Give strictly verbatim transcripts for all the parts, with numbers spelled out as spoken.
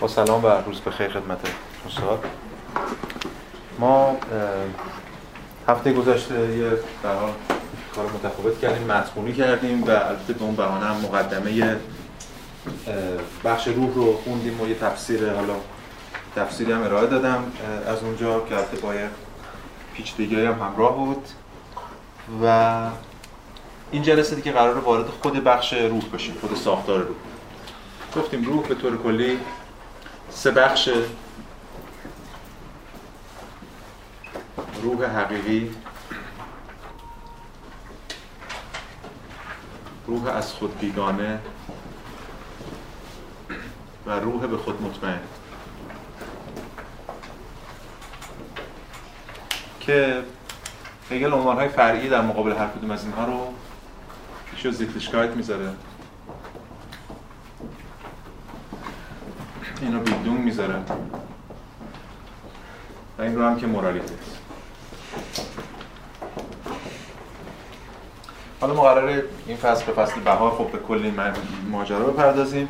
با سلام و روز بخیر خدمت دوستان. ما هفته گذشته یه برنامه کار متفاوت کردیم، متن‌خوانی کردیم و البته به اون بهانه هم مقدمه بخش روح رو خوندیم و یه تفسیر حالا تفسیری هم ارائه دادم از اونجا که البته با یه پیچیدگی‌هایی هم همراه بود و این جلسه دیگه قراره وارد خود بخش روح بشیم، خود ساختار روح. گفتیم روح به طور کلی سه بخش: روح حقیقی، روح از خود بیگانه و روح به خود مطمئن، که هگل عنوان‌های فرعی در مقابل هر کدوم از اینها رو پیش زیتلیشکایت میذاره، این رو بیلدونگ میذاره و این رو هم که مورالیته است. حالا ما قراره این فصل به فصل بهار خب به کل این ماجرا بپردازیم.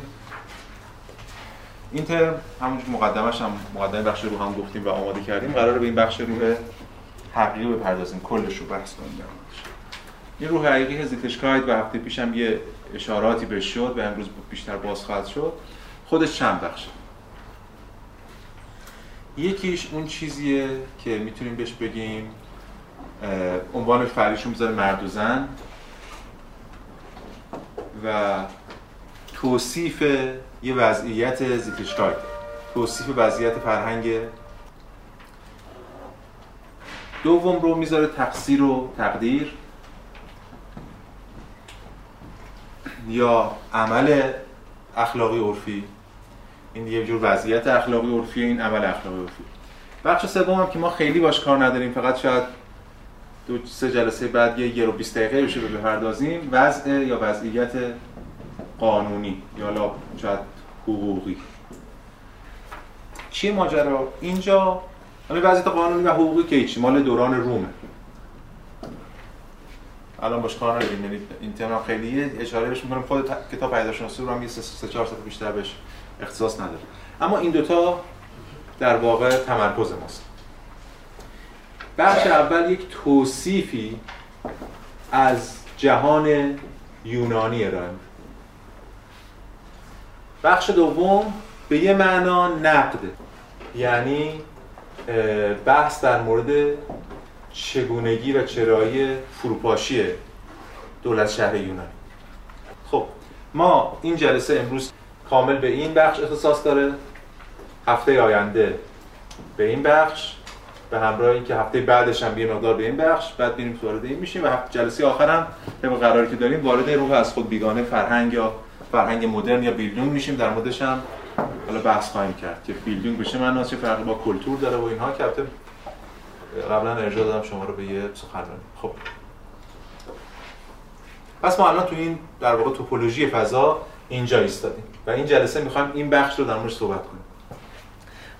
این ترم همونجور مقدمش هم مقدمه بخش روح هم گفتیم و آماده کردیم، قراره به این بخش روح حقیقی بپردازیم، کلش رو بحث کنیم. این روح حقیقی زیتلیشکایت و هفته پیش هم یه اشاراتی بهش شد و امروز بیشتر باز خواهد شد. خودش چند بخشه. یکیش اون چیزیه که میتونیم بهش بگیم عنوان فرعیشو میذاره مرد و زن و توصیف یه وضعیت زیتلیشکایت، توصیف وضعیت فرهنگ. دوم رو میذاره تقصیر و تقدیر یا عمل اخلاقی عرفی، این یه جور وضعیت اخلاقی عرفی، این عمل اخلاقی عرفی. بخش سوم هم که ما خیلی باش کار نداریم، فقط شاید دو سه جلسه بعد یه رو بیست دقیقه بشه رو بپردازیم، وضع یا وضعیت قانونی یا لا شاید حقوقی. چی ماجرا اینجا؟ همین وضعیت قانونی و حقوقی که هیچ مال دوران رومه، الان باش کار نداریم، یعنی این ترم خیلیه اشاره بهش می‌کنم، خود کتاب پدیدارشناسی رو هم یه سه چهار صفحه بیشتر بهش اختصاص نداره. اما این دوتا در واقع تمرکز ماست. بخش اول یک توصیفی از جهان یونانی ارائه، بخش دوم به یه معنا نقد، یعنی بحث در مورد چگونگی و چرایی فروپاشی دولت شهر یونان. خب ما این جلسه امروز کامل به این بخش اختصاص داره، هفته آینده به این بخش به همراه این که هفته بعدش هم یه مقدار به این بخش، بعد میریم وارد این میشیم و جلسه آخر هم به قراری که داریم وارد روح از خود بیگانه فرهنگ یا فرهنگ مدرن یا بیلدونگ میشیم. در موردش هم حالا بحث خواهیم کرد که بیلدونگ بشه من چه فرقی با کلتور داره و اینها، که البته قبلا ارجاع دادم شما رو به یه سخنرانی. خب پس ما الان تو این در واقع توپولوژی فضا اینجا ایستادیم و این جلسه میخوایم این بخش رو در موردش صحبت کنیم.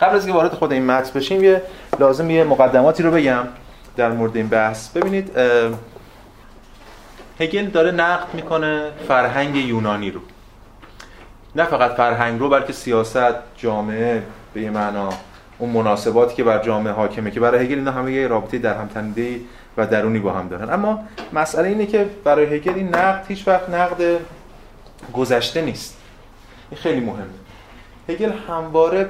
قبل از اینکه وارد خود این متن بشیم یه لازم یه مقدماتی رو بگم در مورد این بحث. ببینید هگل داره نقد میکنه فرهنگ یونانی رو، نه فقط فرهنگ رو بلکه سیاست، جامعه، به یه معنا اون مناسباتی که بر جامعه حاکمه، که برای هگل اینا همه یه رابطه در هم تنیده و درونی با هم دارن. اما مسئله اینه که برای هگل این نقد هیچ وقت نقد گذشته نیست. این خیلی مهمه. هگل همواره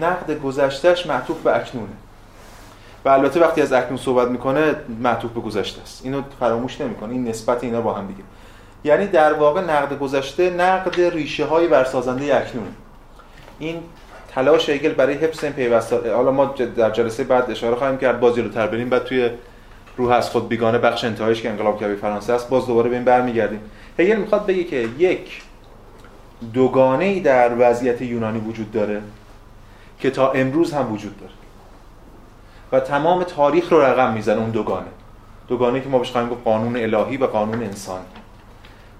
نقد گذشتهش معطوف به اکنونه و البته وقتی از اکنون صحبت میکنه معطوف به گذشته است، اینو فراموش نمیکنه، این نسبت اینا با هم دیگه. یعنی در واقع نقد گذشته نقد ریشه‌های برسازنده اکنونه. این تلاش هگل برای حفظ این پیوست‌ها، حالا ما در جلسه بعد اشاره خواهیم کرد، باز جلوتر بریم، بعد توی روح از خود بیگانه بخش انتهایش که انقلاب کبیر فرانسه است باز دوباره به این برمیگردیم. هگل میخواد بگه که یک دوگانه‌ای در وضعیت یونانی وجود داره که تا امروز هم وجود داره و تمام تاریخ رو رقم میزنه اون دوگانه. دوگانه‌ای که ما بهش خواهیم گفت قانون الهی و قانون انسانی.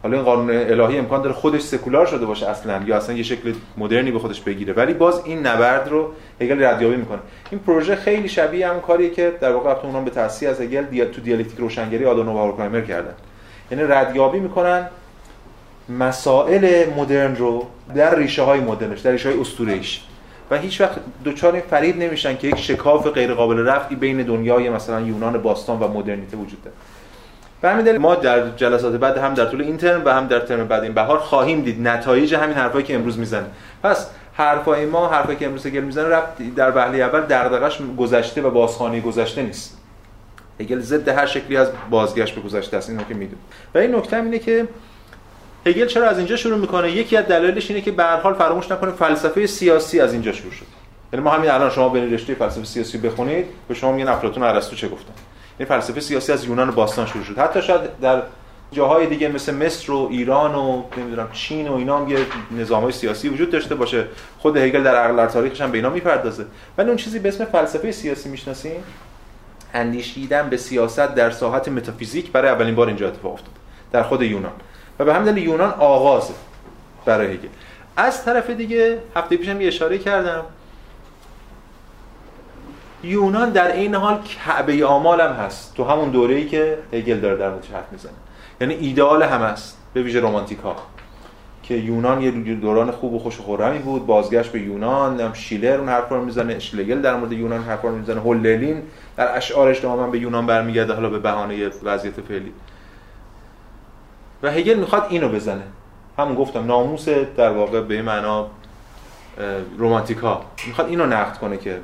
حالا این قانون الهی امکان داره خودش سکولار شده باشه اصلا یا اصلا یه شکل مدرنی به خودش بگیره، ولی باز این نبرد رو هگل ردیابی میکنه. این پروژه خیلی شبیه همون کاریه که در واقع البته اونها به تأسیس از هگل دیا... تو دیالکتیک روشنگری آدورنو و هورخایمر کردن، یعنی ردیابی میکنن مسائل مدرن رو در ریشه های مدرنش، در ریشه های اسطوره‌ایش، و هیچ وقت دوچار این فریب نمیشن که یک شکاف غیر قابل رفعی بین دنیای مثلا یونان باستان و مدرنیته وجود داره. به همین دلیل ما در جلسات بعد، هم در طول این ترم و هم در ترم بعد این بهار، خواهیم دید نتایج همین حرفایی که امروز میزنه. پس حرفای ما، حرفایی که امروز هگل میزنه، ربط در وهله اول دغدغش گذشته و بازخوانی گذشته نیست. هگل ضد هر شکلی از بازگشت به گذشته است، اینو که میدونید. و این نکته اینه که هگل چرا از اینجا شروع میکنه؟ یکی از دلایلش اینه که به هر حال فراموش نکنید فلسفه سیاسی از اینجا شروع شد. یعنی ما همین الان شما برید رشته فلسفه سیاسی بخونید، به شما میگن افلاطون و ارسطو چه گفتن. این فلسفه سیاسی از یونان باستان شروع شد. حتی شاید در جاهای دیگه مثل مصر و ایران و نمیدونم چین و اینا هم یه نظام‌های سیاسی وجود داشته باشه. خود هگل در عقل در تاریخش هم به اینا میپردازه. ولی اون چیزی به اسم فلسفه سیاسی میشناسیم، اندیشیدن به سیاست در ساحت متافیزیک، برای اولین بار اینجا اتفاق افتاد در خود یونان. و به همین دلیل یونان آغازه برای هگل. از طرف دیگه هفته پیشم یه اشاره کردم، یونان در این حال کعبه آمال هم هست تو همون دوره‌ای که هگل داره در موردش حرف میزنه. یعنی ایدئال هم هست، به ویژه رمانتیک‌ها، که یونان یه دوران خوب و خوش و خرمی بود، بازگشت به یونان، هم شیلر اون حرفا رو میزنه، اشلگل در مورد یونان حرفا رو میزنه، هولرلین در اشعارش تماماً به یونان برمیگرده، حالا به بهانه وضعیت فعلی. و هگل میخواد اینو بزنه، همون گفتم ناموس در واقع به معنا رمانتیک‌ها، میخواد اینو نقد کنه که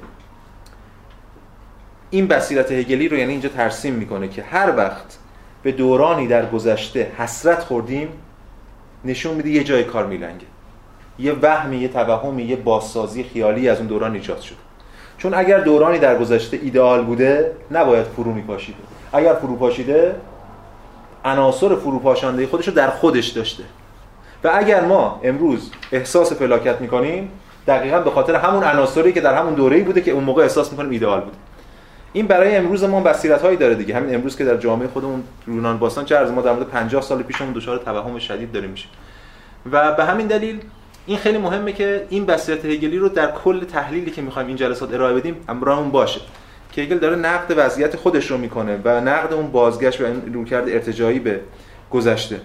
این بصیرت هگلی رو، یعنی اینجا ترسیم میکنه که هر وقت به دورانی در گذشته حسرت خوردیم، نشون میده یه جای کار میلنگه، یه وهمی، یه توهمی، یه بازسازی خیالی از اون دوران ایجاد شد. چون اگر دورانی در گذشته ایدئال بوده، نباید فرو میپاشیده. اگر فرو پاشیده، عناصر فروپاشنده خودش رو در خودش داشته. و اگر ما امروز احساس فلاکت میکنیم، دقیقاً به خاطر همون عناصری که در همون دوره‌ای بوده که اون موقع احساس میکنیم ایدئال بوده. این برای امروز ما بصیرت‌هایی داره دیگه. همین امروز که در جامعه خودمون یونان باستان، چه از ما در مورد پنجاه سال پیشمون دچار توهم شدید داره میشه. و به همین دلیل این خیلی مهمه که این بصیرت هگلی رو در کل تحلیلی که می‌خوایم این جلسات ارائه بدیم، امرامون باشه که هگل داره نقد وضعیت خودش رو میکنه و نقد اون بازگشت و این رویکرد ارتجاعی به گذشته.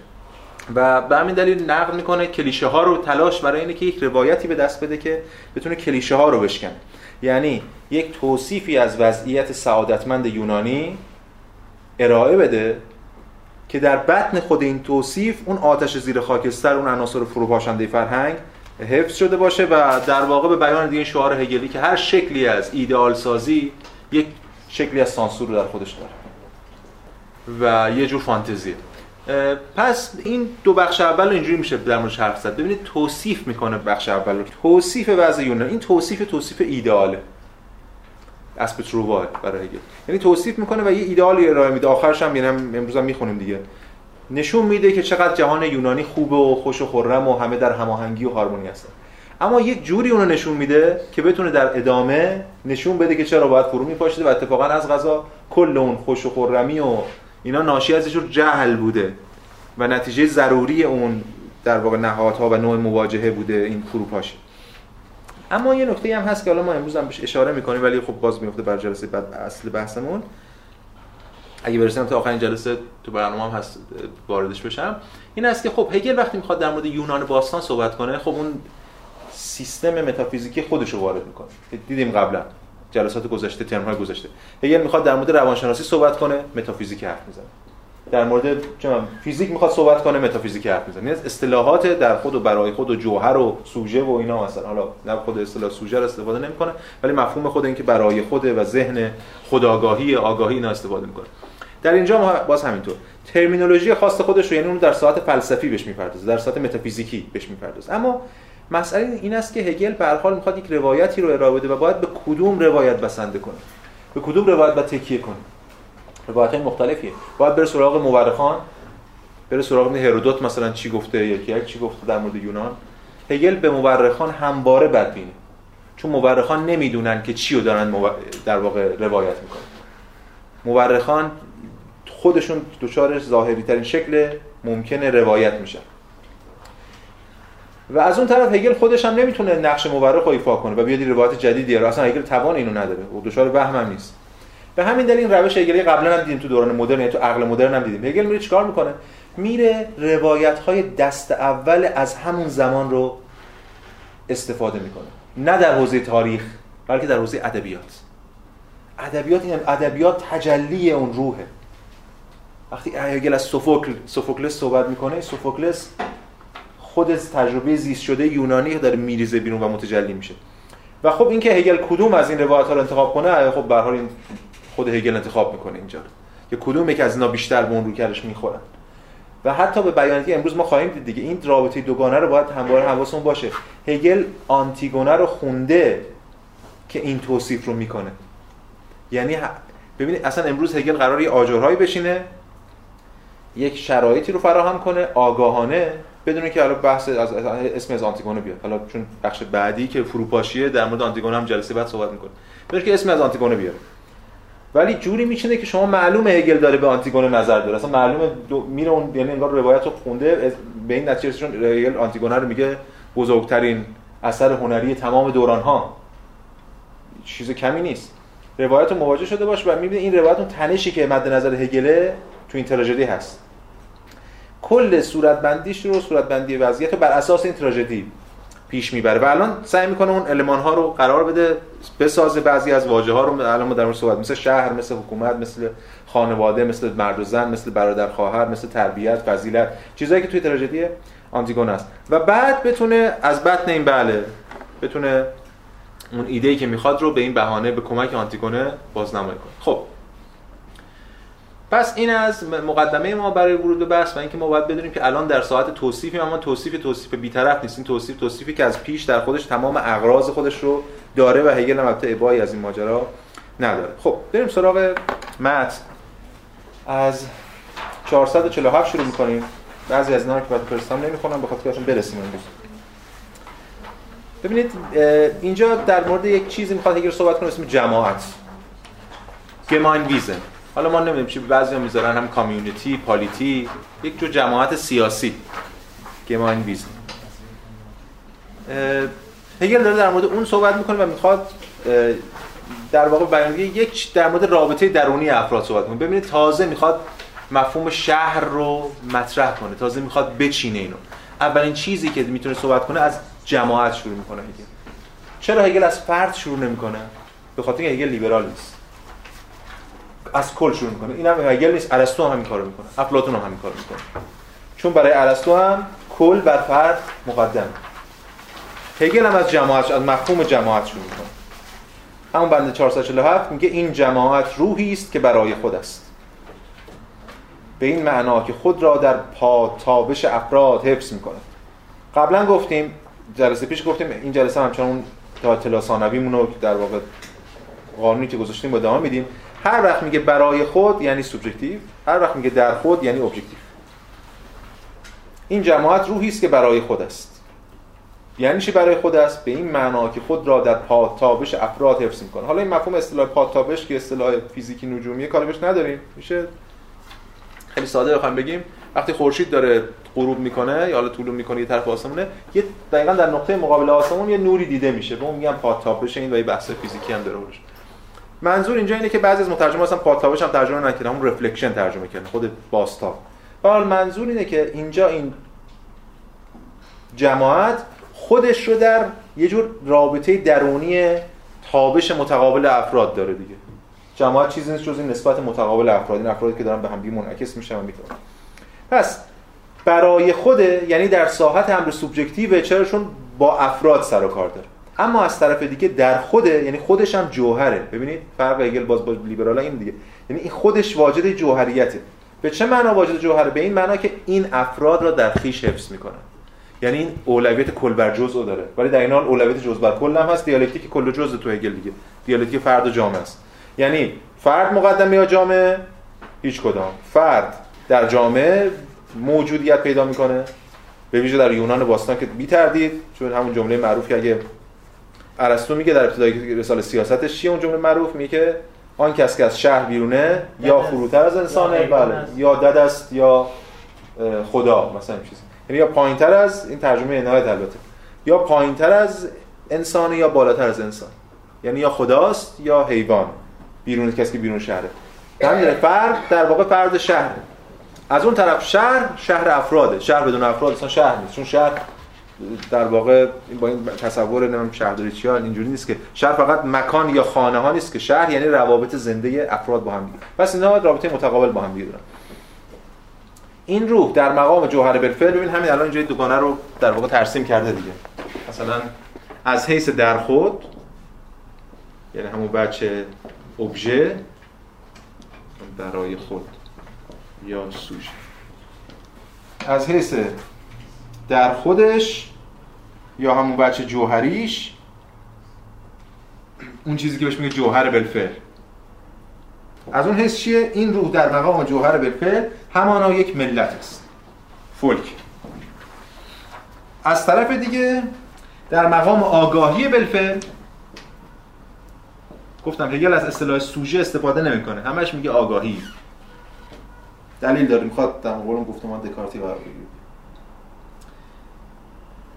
و به همین دلیل نقد میکنه کلیشه‌ها رو، تلاش برای اینه که یک روایتی به دست بده که بتونه کلیشه‌ها رو بشکنه. یعنی یک توصیفی از وضعیت سعادتمند یونانی ارائه بده که در بطن خود این توصیف اون آتش زیر خاکستر، اون عناصر فروپاشنده فرهنگ حفظ شده باشه. و در واقع به بیان دیگه این شعار هگلی که هر شکلی از ایدئال سازی یک شکلی از سانسور رو در خودش داره و یه جور فانتزیه. پس این دو بخش اول رو اینجوری میشه در موردش حرف زد. ببینید توصیف میکنه بخش اول رو، توصیف وضع یونان. این توصیف توصیف ایدئاله، اسب تروای برای هگل. یعنی توصیف میکنه و یه ایدئالی ارائه میده. آخرش هم، یعنی امروز هم میخونیم دیگه، نشون میده که چقدر جهان یونانی خوبه و خوش و خرم و همه در هماهنگی و هارمونی هستن. اما یک جوری اون رو نشون میده که بتونه در ادامه نشون بده که چرا باید فرو میپاشید. و اتفاقا از قضا کل اون خوش و خرمی و اینا ناشی از یه جور جهل بوده و نتیجه ضروری اون در واقع نهادها و نوع مواجهه بوده، این فروپاشی. اما یه نکته هم هست که حالا ما امروز هم بهش اشاره میکنیم، ولی خب باز میفته بر جلسه بعد اصل بحثمون، اگه برسیم تا آخرین جلسه تو برنامه‌ام هست واردش بشم، این است که خب هگل وقتی میخواد در مورد یونان باستان صحبت کنه، خب اون سیستم متافیزیکی خودش رو وارد میکنه. دیدیم قبلا جلسات گذشته، ترم‌های گذشته، هگل میخواد در مورد روانشناسی صحبت کنه، متافیزیک حرف میزنه. در مورد چون فیزیک میخواد صحبت کنه، متافیزیک حرف میزنه. این اصطلاحات در خود و برای خود و جوهر و سوژه و اینا مثلا، حالا نه خود اصطلاح سوژه را استفاده نمیکنه، ولی مفهوم خود این که برای خوده و ذهن، خودآگاهی، آگاهی، اینا استفاده میکنه. در اینجا ما باز همینطور ترمینولوژی خاص خودش رو، یعنی اون در ساحت فلسفی بهش میپردازه، در ساحت متافیزیکی بهش میپردازه. اما مسئله این است که هگل به هر حال میخواد یک روایتی رو ارائه بده و باید به کدوم روایت بسنده کنه، به کدوم روایت باید تکیه کنه. روایت‌های مختلفیه. باید بره سراغ مورخان، بره سراغ هرودوت مثلا چی گفته، یکی یک چی گفته در مورد یونان. هگل به مورخان همواره بدبینه، چون مورخان نمیدونن که چی رو دارن در واقع روایت میکنن. مورخان خودشون دچار ظاهری ترین شکل ممکنه روایت میشن. و از اون طرف هگل خودش هم نمیتونه نقش مورخ رو ایفا کنه و بیاد روایت جدیدی بیاره، اصلا هگل توان اینو نداره و دچار وهم هم نیست. به همین دلیل روش هگلی قبلا هم دیدیم، تو دوران مدرن، تو عقل مدرن هم دیدیم. هگل میره چیکار میکنه؟ میره روایت های دست اول از همون زمان رو استفاده میکنه، نه در حوزه تاریخ بلکه در حوزه ادبیات. ادبیات ادبیات تجلی اون روحه. وقتی هگل از سوفوکل سوفوکلس صحبت میکنه، سوفوکلس خود از تجربه زیست شده یونانی داره میریزه بیرون و متجلی میشه. و خب اینکه هگل کدوم از این روایت‌ها رو انتخاب کنه، خب به هر حال این خود هگل انتخاب میکنه اینجا که کدوم یک از اینا بیشتر به اون روکرش میخورن. و حتی به بیانیه امروز ما خواهیم دید دیگه این رابطه دوگانه رو باید همواره حواسمون باشه. هگل آنتیگونه رو خونده که این توصیف رو میکنه. یعنی ببینید اصلا امروز هگل قراره یه آجرهایی بشینه، یک شرایطی رو فراهم کنه آگاهانه، بدون که حالا بحث از اسم از آنتیگونه بیاد. حالا چون بخش بعدی که فروپاشیه در مورد آنتیگونه هم جلسه بعد صحبت می‌کنه. بدون که اسم از آنتیگونه بیاره. ولی جوری می‌چینه که شما معلومه هگل داره به آنتیگونه نظر داره. اصلا معلومه میره اون، یعنی انگار روایت رو خونده به این نتیجه رسید چون هگل آنتیگونه رو میگه بزرگترین اثر هنری تمام دوران‌ها. چیز کمی نیست. روایت رو مواجه شده باش و می‌بینید این روایت اون تنشی که مد نظر هگل تو این تراژدی هست. کل صورتبندیش رو صورتبندی وضعیت رو بر اساس این تراژدی پیش میبره و الان سعی میکنه اون المان‌ها رو قرار بده، بسازه بعضی از واژه‌ها رو. الان ما در مورد صحبت مثل شهر، مثل حکومت، مثل خانواده، مثل مرد و زن، مثل برادر خواهر، مثل تربیت، فضیلت، چیزایی که توی تراژدی آنتیگونه است و بعد بتونه از بطن این بله بتونه اون ایده‌ای که میخواد رو به این بهانه به کمک آنتیگونه بازنمایی کنه. خب پس این از مقدمه ما برای ورود به بحث و اینکه ما باید بدونیم که الان در ساعت توصیفیم، اما توصیف توصیف بی‌طرف نیست. این توصیف توصیفی که از پیش در خودش تمام اغراض خودش رو داره و هگل هم البته ابایی از این ماجرا نداره. خب بریم سراغ متن. از چهارصد و چهل و هفت شروع می‌کنیم. بعضی از اینا که بعد پرستم نمی‌خونم بخاطر اینکه بهشون برسیم امروز. ببینید اینجا در مورد یک چیزی می‌خواد هگل صحبت کنه اسم جماعت. گماینویزن. حالا ما نمیدونیم چی بعضیا میذارن هم کامیونیتی، پالیتی، یک جور جماعت سیاسی گماینویزن. هگل داره در مورد اون صحبت میکنه و میخواد در واقع بیانیه یک در مورد رابطه درونی افراد صحبت کنه. ببینید تازه میخواد مفهوم شهر رو مطرح کنه، تازه میخواد بچینه اینو. اولین چیزی که میتونه صحبت کنه از جماعت شروع میکنه هگل. چرا هگل از فرد شروع نمیکنه؟ به خاطر اینکه هگل لیبرال نیست. از کل شروع میکنه. این هم هگل نیست، ارسطو هم همین کارو میکنه، افلاطون هم همین کارو میکنه. چون برای ارسطو هم کل بر فرد مقدمه. هگل هم از جماعت، از مفهوم جماعت شروع میکنه. همون بند چهارصد و چهل و هفت میگه این جماعت روحی است که برای خود است، به این معنا که خود را در پاتابش افراد حفظ میکنه. قبلا گفتیم، جلسه پیش گفتیم، این جلسه هم چون اون تا اطلاع ثانویمون رو در واقع قانونی که گذاشتیم با دوام میدیم. هر وقت میگه برای خود یعنی سوبژکتیو، هر وقت میگه در خود یعنی ابژکتیو. این جماعت روحی است که برای خود است. یعنی چی برای خود است؟ به این معنا که خود را در پاتابش افراد حفظ میکنه. حالا این مفهوم اصطلاح پاتابش که اصطلاح فیزیکی نجومیه کاری بهش نداریم. میشه خیلی ساده بخوام بگیم وقتی خورشید داره غروب میکنه یا حالا طلوع میکنه یه طرف آسمونه، یه دقیقاً در نقطه مقابل آسمون یه نوری دیده میشه. به اون میگن پاتابش. این و بحث فیزیکی هم داره روش. منظور اینجا اینه که بعضی از مترجم‌ها اصلا پاتابش هم ترجمه نکردن، همون رفلکشن ترجمه کردن، خود باستا. حالا منظور اینه که اینجا این جماعت خودش رو در یه جور رابطه درونی تابش متقابل افراد داره دیگه. جماعت چیزی نیست جز این نسبت متقابل افراد، این افرادی که دارن به هم منعکس میشن و میتونن. پس برای خوده یعنی در ساحت امر سوبژکتیو، چراشون با افراد سر و کار داره. اما از طرف دیگه در خوده یعنی خودش هم جوهره. ببینید فرق هگل باز با لیبرالا این دیگه، یعنی این خودش واجد جوهریته. به چه معنا واجد جوهره؟ به این معنا که این افراد را در خیش حفظ میکنه. یعنی این اولویت کل بر جزء داره، ولی در این حال اولویت جزء بر کل هم هست. دیالکتیک کل و جزء تو هگل دیگه، دیالکتیک فرد و جامعه است. یعنی فرد مقدمه یا جامعه؟ هیچ کدام. فرد در جامعه موجودیت پیدا میکنه، به ویژه در یونان باستان که بی‌تردید، چون همون جمله معروفی اگه ارسطو میگه در ابتدای رساله سیاستش چیه، اون جمله معروف میگه که آن کس که از شهر بیرونه یا فروتر از انسانه، بله، یا دد است یا خدا، مثلا این چیزی، یعنی یا پایینتر از این ترجمه انایت البته، یا پایینتر از انسانه یا بالاتر از انسان، یعنی یا خداست یا حیوان، بیرون کسی که بیرون شهره. همین فرد در واقع فرد شهر. از اون طرف شهر، شهر افراده. شهر بدون افراد اصلا شهر نیست، چون شهر در واقع با این تصور نمیدونم شهرداری چیا اینجوری نیست که شهر فقط مکان یا خانه ها نیست، که شهر یعنی روابط زنده افراد با هم دیگه. پس اینا رابطه متقابل با هم دیگه دارن. این روح در مقام جوهر بالفعل، ببین همین الان اینجوری دوگانه رو در واقع ترسیم کرده دیگه. مثلا از حیث در خود یعنی همون بچه ابژه برای خود یا سوژه، از حیث در خودش یا همون بچه جوهریش، اون چیزی که بهش میگه جوهر بالفعل، از اون حیث چیه؟ این روح در مقام جوهر بالفعل همانا یک ملت است، فلک. از طرف دیگه در مقام آگاهی بالفعل، گفتم هگل از اصطلاح سوژه استفاده نمیکنه، همش میگه آگاهی. دلیل داره، میخواد در قولم گفتم آن دکارتی قرار بگیره.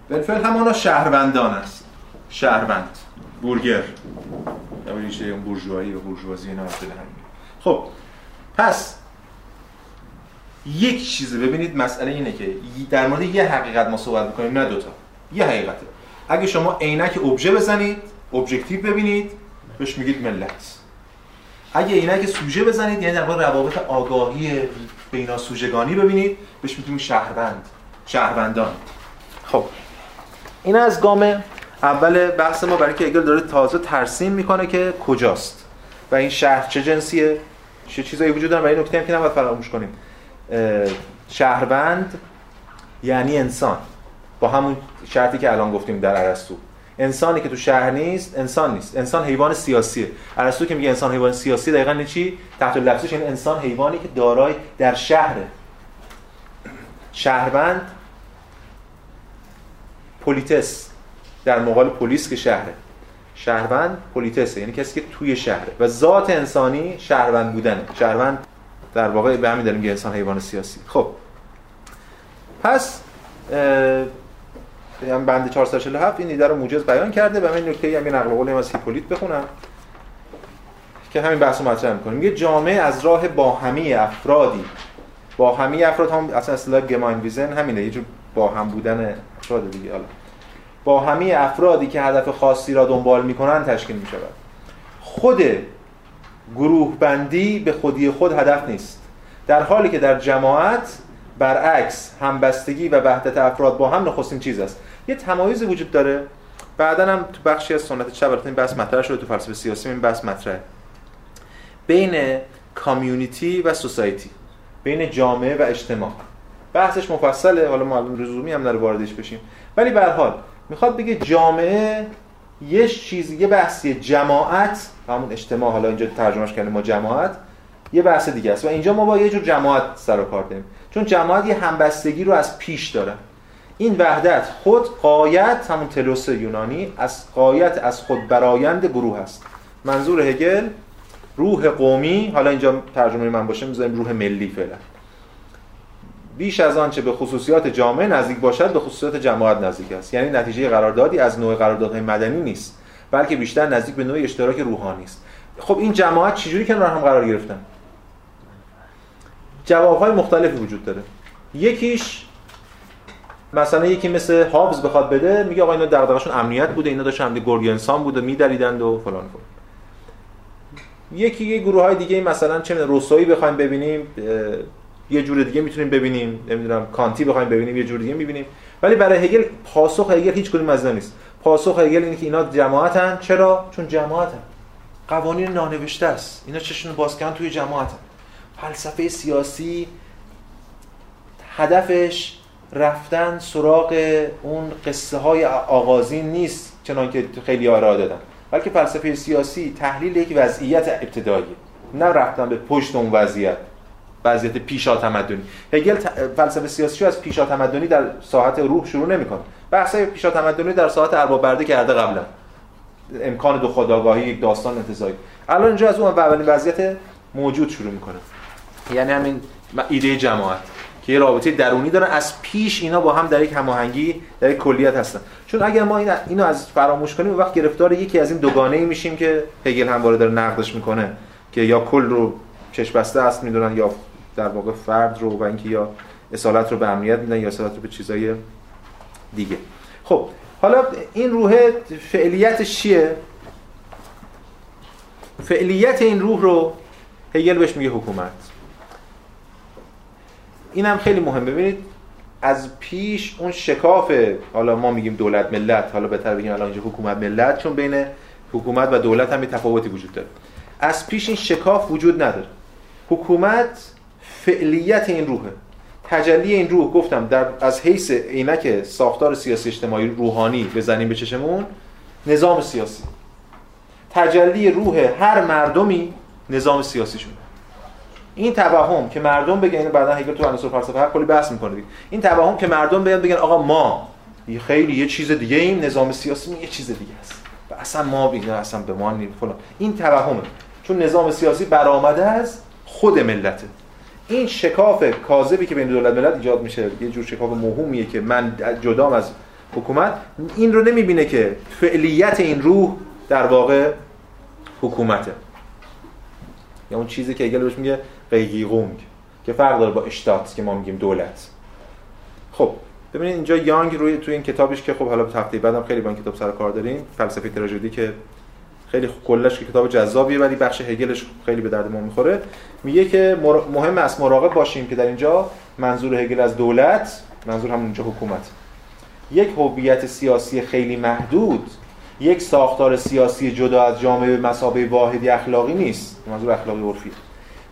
بالفعل همانا شهروندان است، شهروند، بورگر، یا ریشه اون بورژوایی و بورژوازی اینا هست. خب پس یک چیزه، ببینید مسئله اینه که در مورد یه حقیقت ما صحبت میکنیم نه دوتا، یه حقیقته. اگه شما عینک ابژه بزنید، ابژکتیو ببینید، بهش میگید ملت. اگه عینک سوژه بزنید، یعنی در واقع روابط آگاهی بینا سوژگانی ببینید، بهش میگیم شهروند، شهروندان. خب این از گام اول بحث ما، برای که هگل داره تازه ترسیم میکنه که کجاست و این شهر چه جنسیه، چه چیزایی وجود داره. و این نکته هم که نباید فراموش کنیم، شهروند یعنی انسان، با همون شرطی که الان گفتیم در ارسطو. انسانی که تو شهر نیست انسان نیست، انسان حیوان سیاسیه. ارسطو که میگه انسان حیوان سیاسی، دقیقاً نه چی؟ تحت لفظش یعنی انسان حیوانی که دارای در شهره. شهروند پولیتس در مقابل پولیس که شهره. شهروند پولیتسه، یعنی کسی که توی شهره. و ذات انسانی شهروند بودنه. شهروند در واقع به همین دلیل میگه انسان حیوان سیاسی. خب پس هم بند چهارصد و چهل و هفت این ایده رو موجز بیان کرده. و من نکته ای هم یه نقل قولی هم از هیپولیت بخونم که همین بحث رو مطرح می‌کنه. میگه جامعه از راه باهمی افرادی، باهمی افراد هم اصلا اصطلاح گماینویزن همینه، یه جور باهم بودن افراد دیگه. حالا باهمی افرادی که هدف خاصی را دنبال می‌کنند تشکیل می‌شود. خود گروه بندی به خودی خود هدف نیست، در حالی که در جماعت برعکس همبستگی و وحدت افراد با هم نخستین چیز است. یه تمایزی وجود داره. بعداً هم تو بخشی از سنت چپ البته این بحث مطرح شده، تو فلسفه سیاسی این بحث مطرحه، بین کامیونیتی و سوسایتی، بین جامعه و اجتماع. بحثش مفصله، حالا ما الان رزومی هم نره واردش بشیم، ولی به هر حال میخواد بگه جامعه یه چیز، یه بحثی، جماعت همون اجتماع، حالا اینجا ترجمهش کردیم ما جماعت، یه بحث دیگه است و اینجا ما با یه جور جماعت سر و کار داریم، چون جماعت یه همبستگی رو از پیش داره. این وحدت خود غایت، همون تلوس یونانی، از غایت از خود برآیند گروه است. منظور هگل روح قومی، حالا اینجا ترجمه من باشه می‌ذاریم روح ملی، فعلا بیش از آنچه به خصوصیات جامعه نزدیک باشد به خصوصیات جماعت نزدیک است. یعنی نتیجه قراردادی از نوع قراردادهای مدنی نیست، بلکه بیشتر نزدیک به نوع اشتراک روحانی است. خب این جماعت چجوری کنار هم قرار گرفتن؟ جوابهای مختلفی وجود داره. یکیش مثلا یکی مثل هابز بخواد بده، میگه آقا اینا دغدغه‌شون امنیت بوده، اینا داشتن همدیگه گرگ انسان بود و می‌دریدند و فلان فلان. یکی یه گروه‌های دیگه مثلا چه می‌دونم روسایی بخوایم ببینیم یه جور دیگه میتونیم ببینیم، نمیدونم کانتی بخوایم ببینیم یه جور دیگه می‌بینیم. ولی برای هگل پاسخ هگل هیچ کدوم از اینا نیست. پاسخ هگل اینه که اینا جماعتن. چرا؟ چون جماعتن. قوانین نانوشته است. اینا چشون باز کردن توی جماعتن. فلسفه سیاسی هدفش رفتن سراغ اون قصه های آغازین نیست چنانکه خیلی آرا دادن، بلکه فلسفه سیاسی تحلیل یک وضعیت ابتدایی، نه رفتن به پشت اون وضعیت، وضعیت پیشا تمدنی. هگل فلسفه سیاسی رو از پیشا تمدنی در ساحت روح شروع نمی‌کنه. بحث پیشا تمدنی در ساحت ارباب برده کرده قبلا، امکان دو خودآگاهی، یک داستان انتزاعی. الان اینجا از اون اولین وضعیت موجود شروع می‌کنه، یعنی همین ایده جماعت که یه رابطه درونی دارن از پیش، اینا با هم در یک هماهنگی، در یک کلیت هستن. چون اگر ما این اینو از فراموش کنیم، وقت گرفتار یکی از این دوگانه‌ای میشیم که هگل هم وارد نقدش میکنه، که یا کل رو چشم بسته است میدونن یا در واقع فرد رو و اینکه یا اصالت رو به امنیت میدن یا اصالت رو به چیزای دیگه. خب حالا این روح فعلیتش چیه؟ فعلیت این روح رو هگل بهش میگه حکومت. این هم خیلی مهم. ببینید از پیش اون شکاف، حالا ما میگیم دولت ملت، حالا بهتر بگیم الان اینجا حکومت ملت، چون بین حکومت و دولت هم یه تفاوتی وجود داره. از پیش این شکاف وجود نداره. حکومت فعلیت این روحه، تجلی این روح. گفتم در از حیث عینک ساختار سیاسی اجتماعی روحانی بزنیم به چشمون، نظام سیاسی، تجلی روح هر مردمی نظام سیاسیشونه. این توهم که مردم بگن، اینو بعداً هگل تو عناصر فلسفه هر کلی بحث می‌کنه دیگه، این توهم که مردم بگن بگن آقا ما یه خیلی یه چیز دیگه، این نظام سیاسی یه چیز دیگه است و اصلا ما بگن اصلا به ما نیم فلان، این توهمه. چون نظام سیاسی برآمده از خود ملته. این شکاف کاذبی که بین دولت ملت ایجاد میشه، یه جور شکاف موهومیه که من جدام از حکومت، این رو نمی‌بینه که فعلیت این روح در واقع حکومته، یا اون چیزی که هگل بهش میگه قیقیقونگ، که فرق داره با اشتات که ما میگیم دولت. خب ببینید اینجا یانگ روی تو این کتابش که خب حالا هفته بعدم خیلی با این کتاب سر کار داریم، فلسفه تراژدی، که خیلی کلش که کتاب جذابیه ولی بخش هگلش خیلی به درد ما میخوره، میگه که مهم است مراقب باشیم که در اینجا منظور هگل از دولت، منظور همون اینجا حکومت، یک هویت سیاسی خیلی محدود، یک ساختار سیاسی جدا از جامعه به مثابه واحدی اخلاقی نیست، منظور اخلاقی عرفی،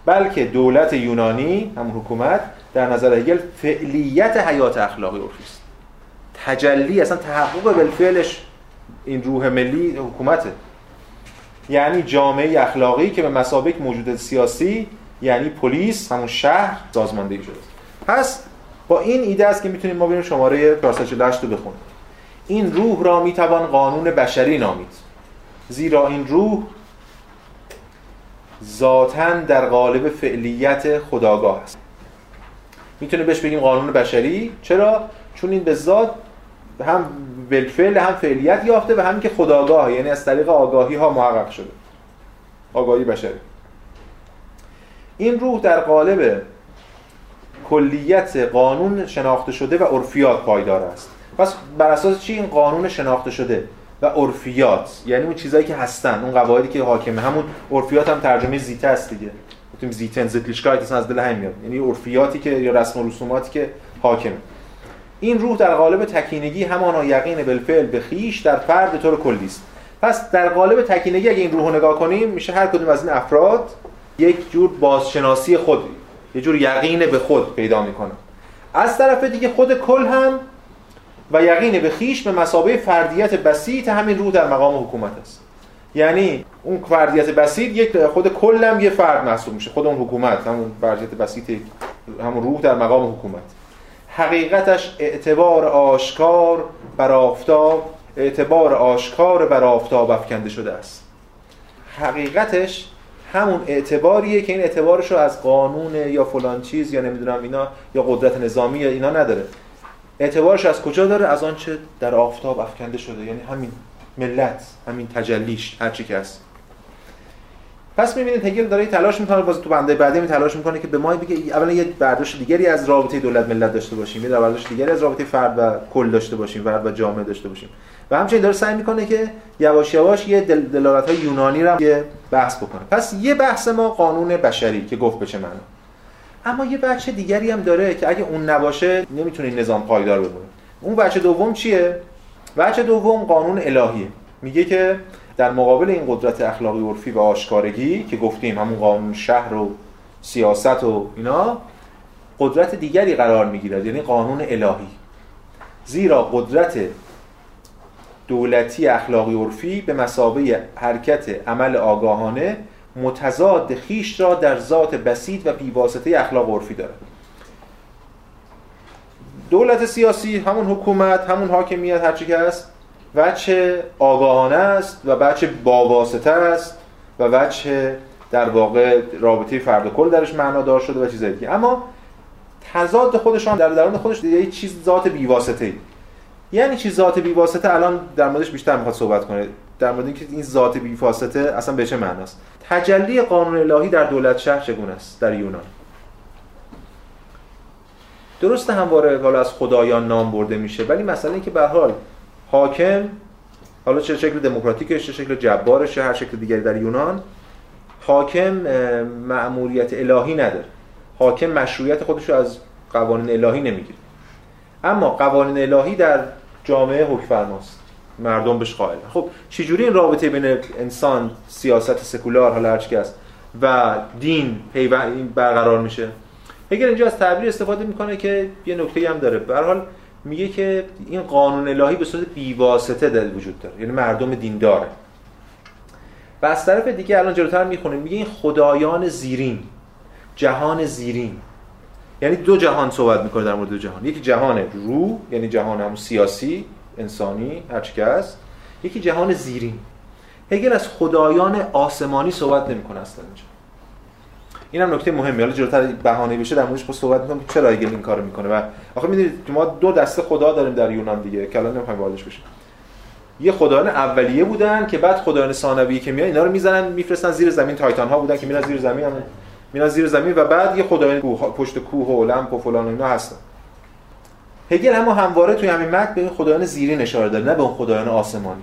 بلکه دولت یونانی، همون حکومت، در نظر هگل فعلیت حیات اخلاقی عرفی است. تجلی، اصلا تحقق بالفعلش این روح ملی حکومته. یعنی جامعه اخلاقی که به مثابه موجود سیاسی، یعنی پلیس، همون شهر، سازماندهی شده. پس با این ایده است که میتونیم ما بریم شماره چهارصد و چهل و هشت رو بخونیم. این روح را میتوان قانون بشری نامید، زیرا این روح ذاتاً در قالب فعلیت خودآگاه است. میتونه بهش بگیم قانون بشری، چرا؟ چون این به ذات هم بالفعل هم فعلیت یافته و هم که خودآگاه، یعنی از طریق آگاهی ها محقق شده، آگاهی بشری. این روح در قالب کلیت قانون شناخته شده و عرفیات پایدار است. پس بر اساس چی؟ این قانون شناخته شده و عرفیات، یعنی اون چیزایی که هستن، اون قواعدی که حاکمه. همون عرفیات هم ترجمه زیته است دیگه، گفتیم زیتن زیتلیشکایت اصلا از دل هم میاد، یعنی عرفیاتی که یا رسم و رسوماتی که حاکمه. این روح در قالب تکینگی همانا یقین بالفعل به خویش در فرد به طور کلی است. پس در قالب تکینگی اگه این روح رو نگاه کنیم، میشه هر کدوم از این افراد یک جور بازشناسی خود، یک جور یقین به خود پیدا میکنه. از طرف دیگه خود کل هم و یقین به خیش به مثابه فردیت بسیط همین روح در مقام حکومت است. یعنی اون فردیت بسیط یک خود کلم یه فرد محسوب میشه، خود اون حکومت، همون فردیت بسیط، همون روح در مقام حکومت. حقیقتش اعتبار آشکار بر آفتاب، اعتبار آشکار بر آفتاب افکنده شده است. حقیقتش همون اعتباریه که این اعتبارش رو از قانون یا فلان چیز یا نمیدونم اینا یا قدرت نظامی یا اینا نداره. اعتبارش از کجا داره؟ از آنچه در آفتاب افکنده شده، یعنی همین ملت، همین تجلیش، هر چی که است. پس می‌بینید هگل داره تلاش می‌کنه، باز تو بنده بعدی می تلاش می‌کنه که به ما بگه اولا یه برداشت دیگری از رابطه دولت ملت داشته باشیم، یه برداشت دیگری از رابطه فرد و کل داشته باشیم، فرد و جامعه داشته باشیم. و همچنین داره سعی می‌کنه که یواش یواش یه دل... دلالت‌های یونانی رو یه بحث بکنه. پس یه بحث ما قانون بشری که گفت بشه معنا، اما یه بچه دیگری هم داره که اگه اون نباشه نمیتونه این نظام پایدار بمونه. اون بچه دوم چیه؟ بچه دوم قانون الهیه. میگه که در مقابل این قدرت اخلاقی عرفی و آشکارگی که گفتیم، همون قانون شهر و سیاست و اینا، قدرت دیگری قرار میگیرد، یعنی قانون الهی. زیرا قدرت دولتی اخلاقی عرفی به مثابه حرکت عمل آگاهانه متضاد خیش را در ذات بسیط و بیواسطه اخلاق عرفی دارد. دولت سیاسی، همون حکومت، همون حاکمیت، هرچی که است، وجه آگاهانه است و وجه باواسطه است و وجه در واقع رابطه فرد و کل درش معنادار شده و چیزایی دیگه. اما تضاد خودشان در درون خودش یه چیز ذات بیواسطه، یعنی چیز ذات بیواسطه الان در موردش بیشتر میخواد صحبت کنه، در مورد اینکه این ذات بیواسطه اصلا به چه معناست. تجلی قانون الهی در دولت شهر چگونه است در یونان؟ درست همواره حالا از خدایان نام برده میشه، ولی مسئله این که به حال حاکم، حالا چه شکل دموکراتیکش چه شکل جبارش چه هر شکل دیگری در یونان، حاکم مأموریت الهی نداره. حاکم مشروعیت خودش رو از قوانین الهی نمیگیره. اما قوانین الهی در جامعه حکمفرماست، مردم بهش قائل. خب چجوری این رابطه بین انسان، سیاست سکولار حالا هر چی است و دین پیوند برقرار میشه؟ هگل اینجا از تعبیر استفاده میکنه که یه نکته‌ای هم داره. به هر حال میگه که این قانون الهی به صورت بی‌واسطه دل وجود داره، یعنی مردم دینداره. و از طرف دیگه الان جلوتر میخونه، میگه این خدایان زیرین، جهان زیرین، یعنی دو جهان صحبت میکنه در مورد دو جهان. یکی جهان روح، یعنی جهان هم سیاسی انسانی هر چی که است، یکی جهان زیرین. هگل از خدایان آسمانی صحبت نمیکنه اصلا اینجا. این هم نکته مهمه، حالا جلوتر بهانه بشه در موردش صحبت می‌کنم چرا هگل این کارو میکنه. و آخه می‌دونید ما دو دسته خدا داریم در یونان دیگه، کلا نمی‌خوام واردش بشم. یه خدایان اولیه بودن که بعد خدایان ثانویه که میان اینا رو میزنن میفرستن زیر زمین، تایتان ها بودن که میرن زیر زمین، هم میرن زیر زمین و بعد یه خدایان پشت کوه و المپ و فلان و اینا هستن. هگل هم همواره توی همین متن به این خدایان زیرین اشاره داره، نه به اون خدایان آسمانی.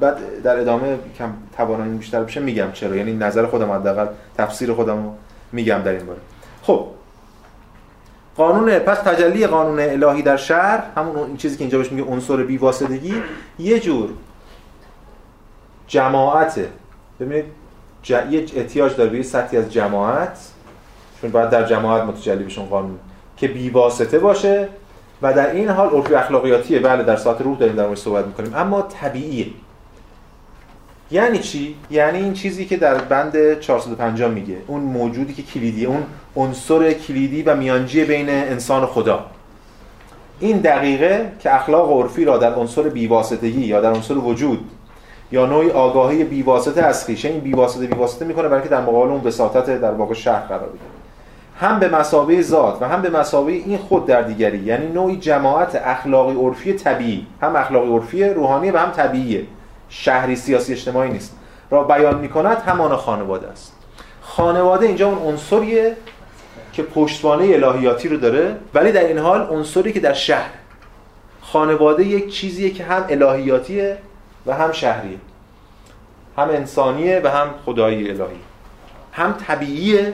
بعد در ادامه کم توانایی بیشتر بشه میگم چرا، یعنی نظر خودم حداقل تفسیر خودمو میگم در این باره. خب قانون، پس تجلی قانون الهی در شهر، همون این چیزی که اینجا بهش میگه عنصر بی‌واسطگی، یه جور جماعت. ببینید یه احتیاج داره به یه سطحی از جماعت، چون باید در جماعت متجلی بشه قانون که بی‌واسطه باشه و در این حال عرف اخلاقیاتیه. بله در ساعت روح داریم در موردش صحبت میکنیم. اما طبیعیه. یعنی چی؟ یعنی این چیزی که در بند چهارصد و پنجاه میگه، اون موجودی که کلیدیه، اون عنصر کلیدی و میانجی بین انسان و خدا، این دقیقه که اخلاق عرفی را در عنصر بیواسطگی یا در عنصر وجود یا نوعی آگاهی بیواسطه از خیشه، این بیواسطه بیواسطه میکنه برای که در مقابل اون وساطت در واقع شهر قرار بگیره، هم به مساوی ذات و هم به مساوی این خود در دیگری، یعنی نوعی جماعت اخلاقی عرفی طبیعی، هم اخلاقی عرفی روحانی و هم طبیعیه، شهری سیاسی اجتماعی نیست، را بیان می‌کند. همان خانواده است. خانواده اینجا اون عنصریه که پشتوانه الهیاتی رو داره، ولی در این حال عنصری که در شهر. خانواده یک چیزیه که هم الهیاتیه و هم شهریه، هم انسانیه و هم خدایی الهی، هم طبیعیه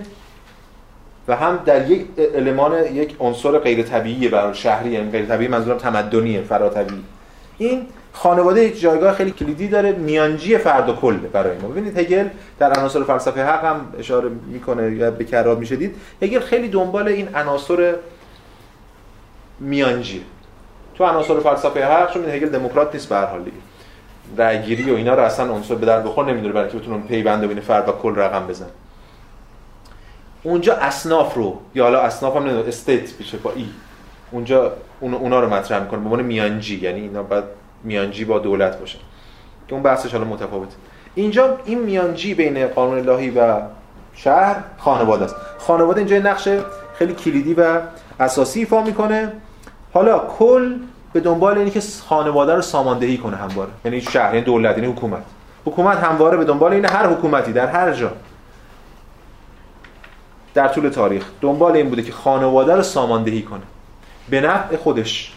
و هم در یک المان یک عنصر غیر طبیعیه برای شهریه. غیر طبیعی منظورم تمدنیه، فراطبیعی. این خانواده یک جایگاه خیلی کلیدی داره، میانجی فرد و کله برای ما. ببینید هگل در عناصر فلسفه حق هم اشاره میکنه یا به کرات میشه دید، هگل خیلی دنبال این عناصر میانجی تو عناصر فلسفه حق. چون هگل دموکرات نیست به هر حال دیگه، رأی‌گیری و اینا رو اصلا عنصر به در بخور نمیدونه برای که بتونن پیوند بین فرد و کل رقم بزنن. اونجا اصناف رو یا حالا اصناف هم نه استیت میشه با ای، اونجا اون اونا رو مطرح میکنه به عنوان میانجی، یعنی اینا بعد میانجی با دولت باشه که اون بحثش حالا متفاوته. اینجا این میانجی بین قانون الهی و شهر خانواده است. خانواده اینجا نقش خیلی کلیدی و اساسی ایفا میکنه. حالا کل به دنبال اینه که خانواده رو ساماندهی کنه همواره، یعنی شهر، یعنی دولت، یعنی حکومت. حکومت همواره به دنبال اینه، هر حکومتی در هر جا در طول تاریخ دنبال این بوده که خانواده رو ساماندهی کنه به نفع خودش،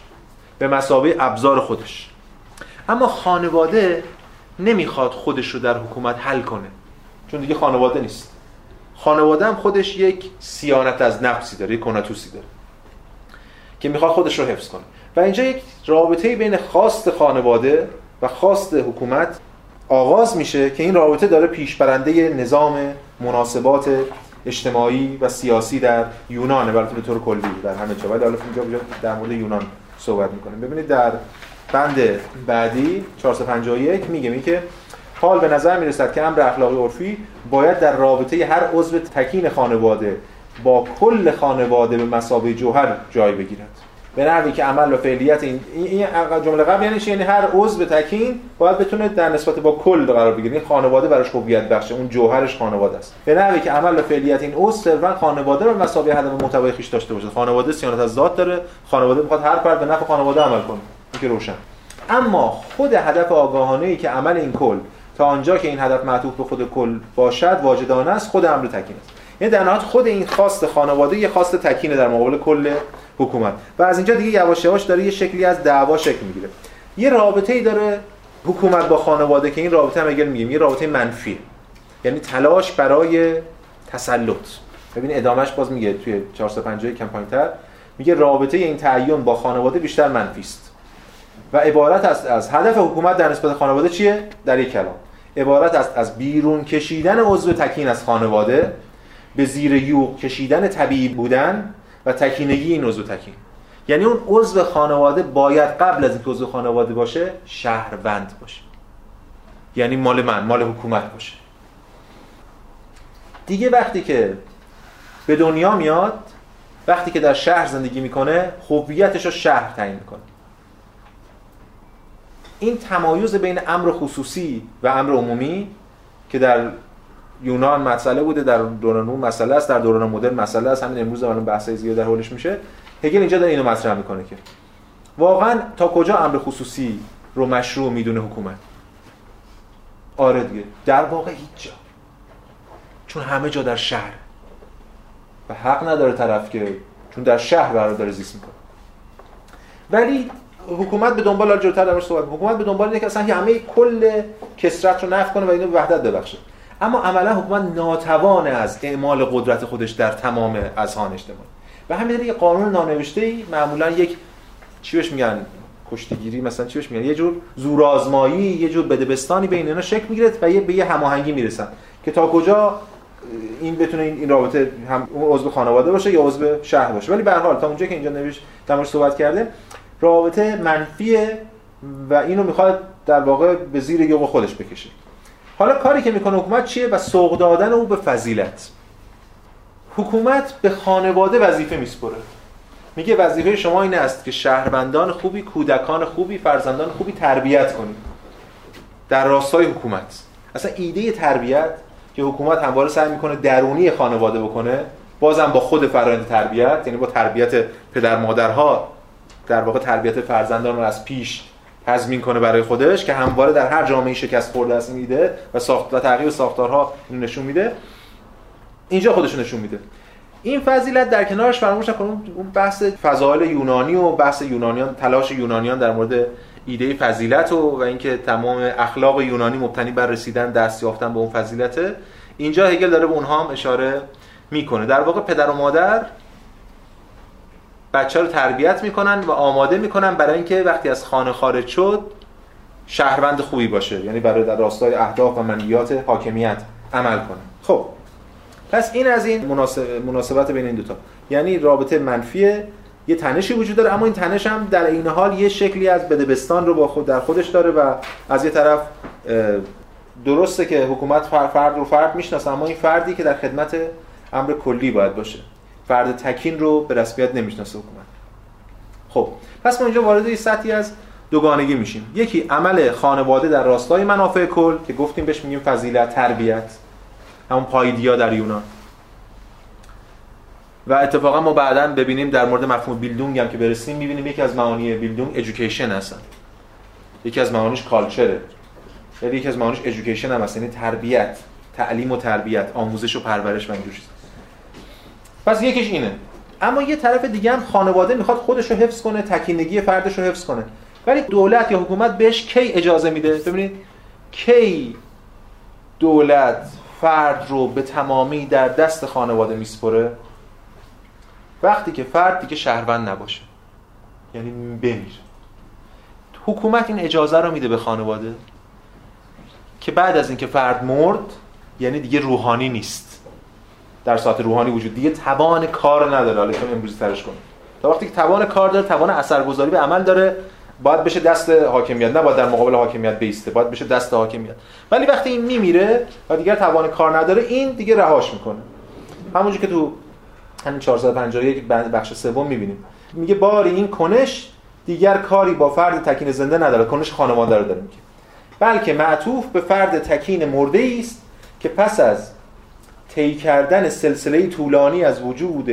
به مساوی ابزار خودش. اما خانواده نمیخواد خودش رو در حکومت حل کنه، چون دیگه خانواده نیست. خانواده هم خودش یک سیانت از نفسی داره، یک کناتوسی داره که میخواد خودش رو حفظ کنه. و اینجا یک رابطه بین خواست خانواده و خواست حکومت آغاز میشه که این رابطه داره پیشبرنده نظام مناسبات اجتماعی و سیاسی در یونانه، البته به طور کلی در همه جا، ولی حالا اینجا در مورد یونان صحبت میکنیم. ببینید در بند بعدی چهارصد و پنجاه و یک میگه می که حال به نظر میرسد که امر اخلاقی عرفی باید در رابطه هر عضو تکین خانواده با کل خانواده به مساوی جوهر جای بگیرد، به نحوی که عمل و فعلیت این این جمله قبل یعنی چی؟ یعنی هر عضو تکین باید بتونه در نسبت با کل قرار بگیره. خانواده براش هویت بخشه، اون جوهرش خانواده است. به نحوی که عمل و فعلیت این عضو صرفا خانواده رو به مساوی هدف محتوای خیش داشته باشه. خانواده سیانت از ذات داره، خانواده میخواد هر فرد به نفع خانواده عمل کنه. که روشن. اما خود هدف آگاهانه‌ای که عمل این کل تا آنجا که این هدف معطوف به خود کل باشد واجدانه است، خود امر تکین است. یعنی در نهایت خود این خواست خانواده یه خواست تکینه در مقابل کل حکومت. و از اینجا دیگه یواش یواش داره یه شکلی از دعوا شکل میگیره. یه رابطه‌ای داره حکومت با خانواده که این رابطه هم هگل میگه یه رابطه منفی، یعنی تلاش برای تسلط. ببین ادامهش باز میگه توی چهارصد و پنجاه کمپاین‌تر میگه رابطه این تعیین با خانواده بیشتر منفی است و عبارت است از هدف حکومت در نسبت خانواده چیه؟ در یک کلام عبارت است از بیرون کشیدن عضو تکین از خانواده، به زیر یوغ کشیدن طبیعی بودن و تکینگی این عضو تکین. یعنی اون عضو خانواده باید قبل از اینکه عضو خانواده باشه شهروند باشه، یعنی مال من، مال حکومت باشه. دیگه وقتی که به دنیا میاد، وقتی که در شهر زندگی میکنه، هویتش رو شهر تعیین میکنه. این تمایز بین امر خصوصی و امر عمومی که در یونان مسئله بوده، در دوران اون مسئله است، در دوران مدرن مسئله است، همین امروز الان بحثای زیاد در حولش میشه. هگل اینجا داره اینو مطرح میکنه که واقعا تا کجا امر خصوصی رو مشروع میدونه حکومت. آره دیگه در واقع هیچ جا، چون همه جا در شهر و حق نداره طرف که چون در شهر برادر داره زیست میکنه. ولی حکومت به دنبال آل جلوتر درش صحبت حکومت به دنبال اینه که اصلا همه کل کسرت رو نفی کنه و اینو به وحدت ببخشه. اما عملا حکومت ناتوان از اعمال قدرت خودش در تمام اذهان اجتماعی و همینطوری یه قانون نانوشته‌ای معمولا یک چی بهش میگن کشتیگیری، مثلا چی بهش میگن یه جور زورآزمایی، یه جور بدبستانی بین اینا شکل میگیره و یه به یه هماهنگی میرسن که تا کجا این بتونه این رابطه هم عضو خانواده باشه یا عضو شهر باشه. ولی به هر حال تا اونجایی که اینجا نوشت تماش صحبت کرده رابطه منفیه و اینو میخواد در واقع به زیر یوغ خودش بکشه. حالا کاری که میکنه حکومت چیه؟ و سوق دادن او به فضیلت. حکومت به خانواده وظیفه میسپره، میگه وظیفه شما این است که شهروندان خوبی، کودکان خوبی، فرزندان خوبی تربیت کنید در راستای حکومت. اصلا ایده تربیت که حکومت همواره سعی میکنه درونی خانواده بکنه، بازم با خود فرآیند تربیت، یعنی با تربیت پدر مادرها در واقع تربیت فرزندان رو از پیش تضمین کنه برای خودش، که همواره در هر جامعه شکست خورده است این ایده و ساخت و تغییر ساختارها اینو نشون میده. اینجا خودش نشون میده. این فضیلت در کنارش فراموش نکنیم اون بحث فضایل یونانی و بحث یونانیان، تلاش یونانیان در مورد ایده فضیلت و و اینکه تمام اخلاق یونانی مبتنی بر رسیدن دست یافتن به اون فضیلته. اینجا هگل داره به اونها هم اشاره میکنه. در واقع پدر و مادر بچه رو تربیت میکنن و آماده میکنن برای اینکه وقتی از خانه خارج شد شهروند خوبی باشه، یعنی برای در راستای اهداف و منیات حاکمیت عمل کنه. خب پس این از این مناسبت بین این دوتا، یعنی رابطه منفیه، یه تنشی وجود داره، اما این تنش هم در این حال یه شکلی از بدبستان رو با خود در خودش داره و از یه طرف درسته که حکومت فرد رو فرد میشناسه، اما این فردی که در خدمت امر کلی باید باشه، فرد تکین رو به رسمیت نمیشناسه حکومت. خب پس ما اینجا وارد یه سطحی از دوگانگی میشیم. یکی عمل خانواده در راستای منافع کل که گفتیم بهش میگیم فضیلت، تربیت، همون پایدیا در یونان. و اتفاقا ما بعداً ببینیم در مورد مفهوم بیلدونگ هم که برسیم میبینیم یکی از معانی بیلدونگ ادویکیشن هستن، یکی از معانیش کالچره، یعنی یکی از معانیش ادویکیشن هم هست، یعنی تربیت، تعلیم و تربیت، آموزش و پرورش و اینجور چیزا. پس یکیش اینه. اما یه طرف دیگه هم خانواده میخواد خودش رو حفظ کنه، تکینگی فردش رو حفظ کنه. ولی دولت یا حکومت بهش کی اجازه میده؟ ببینید کی دولت فرد رو به تمامی در دست خانواده میسپره؟ وقتی که فرد دیگه شهروند نباشه، یعنی بمیره. حکومت این اجازه رو میده به خانواده که بعد از اینکه فرد مرد یعنی دیگه روحانی نیست، در ساعت روحانی وجود دیگه توان کار نداره. حالا شما امروز سرش کنید، تا وقتی که توان کار داره، توان اثرگذاری به عمل داره، باید بشه دست حاکمیت، نه باید در مقابل حاکمیت بیسته، باید بشه دست حاکمیت. ولی وقتی این میمیره و دیگه توان کار نداره، این دیگه رهاش میکنه. همونجوری که تو همین چهارصد و پنجاه و یک بخش سوم میبینیم میگه باری این کنش دیگر کاری با فرد تکین زنده نداره، کنش خانواده رو داره میگه، بلکه معطوف به فرد تکین مرده است که پس از طی کردن سلسله طولانی از وجود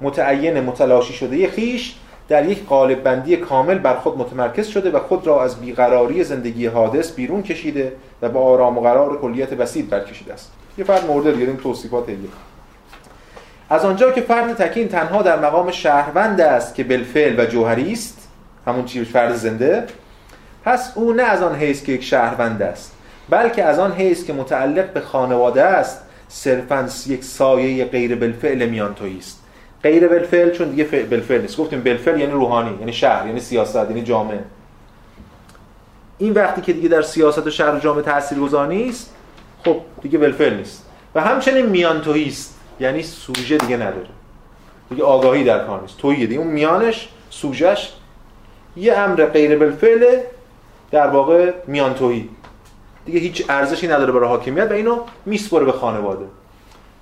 متعین متلاشی شده خویش در یک قالب بندی کامل بر خود متمرکز شده و خود را از بیقراری زندگی حادث بیرون کشیده و با آرام و قرار کلیت بسیط برکشیده است. یه فرد مرده دیگه، این توصیفات هگل. از آنجا که فرد تکین تنها در مقام شهروند است که بالفعل و جوهری است، همون چیز فرد زنده، پس او نه از آن حیث که یک شهروند است، بلکه از آن حیث که متعلق به خانواده است صرفاً یک سایه غیر بالفعل میانتویی است. غیر بالفعل چون دیگه بالفعل نیست. گفتیم بالفعل یعنی روحانی، یعنی شهر، یعنی سیاست، یعنی جامعه. این وقتی که دیگه در سیاست و شهر و جامعه تاثیرگذار نیست، خب دیگه بالفعل نیست و همچنین میانتویی است، یعنی سوژه دیگه نداره، دیگه آگاهی در کار نیست، توییه دیگه. اون میانش، سوژهش یه امر غیر بالفعل، در واقع میانتویی دیگه، هیچ ارزشی نداره برای حاکمیت و اینو میسپره به خانواده.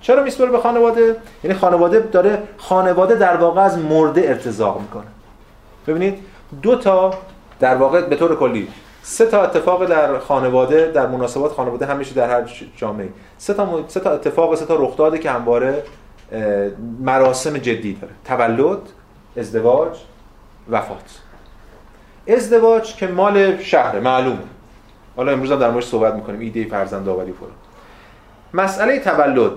چرا میسپره به خانواده؟ یعنی خانواده داره، خانواده در واقع از مرده ارتزاق میکنه. ببینید دو تا در واقع به طور کلی سه تا اتفاق در خانواده، در مناسبات خانواده همیشه در هر جامعه سه تا سه تا اتفاق، سه تا رخداده که همواره مراسم جدی داره: تولد، ازدواج، وفات. ازدواج که مال شهر معلومه، حالا امروز هم در موردش صحبت میکنیم، ایده فرزندآوری فلان. مسئله تولد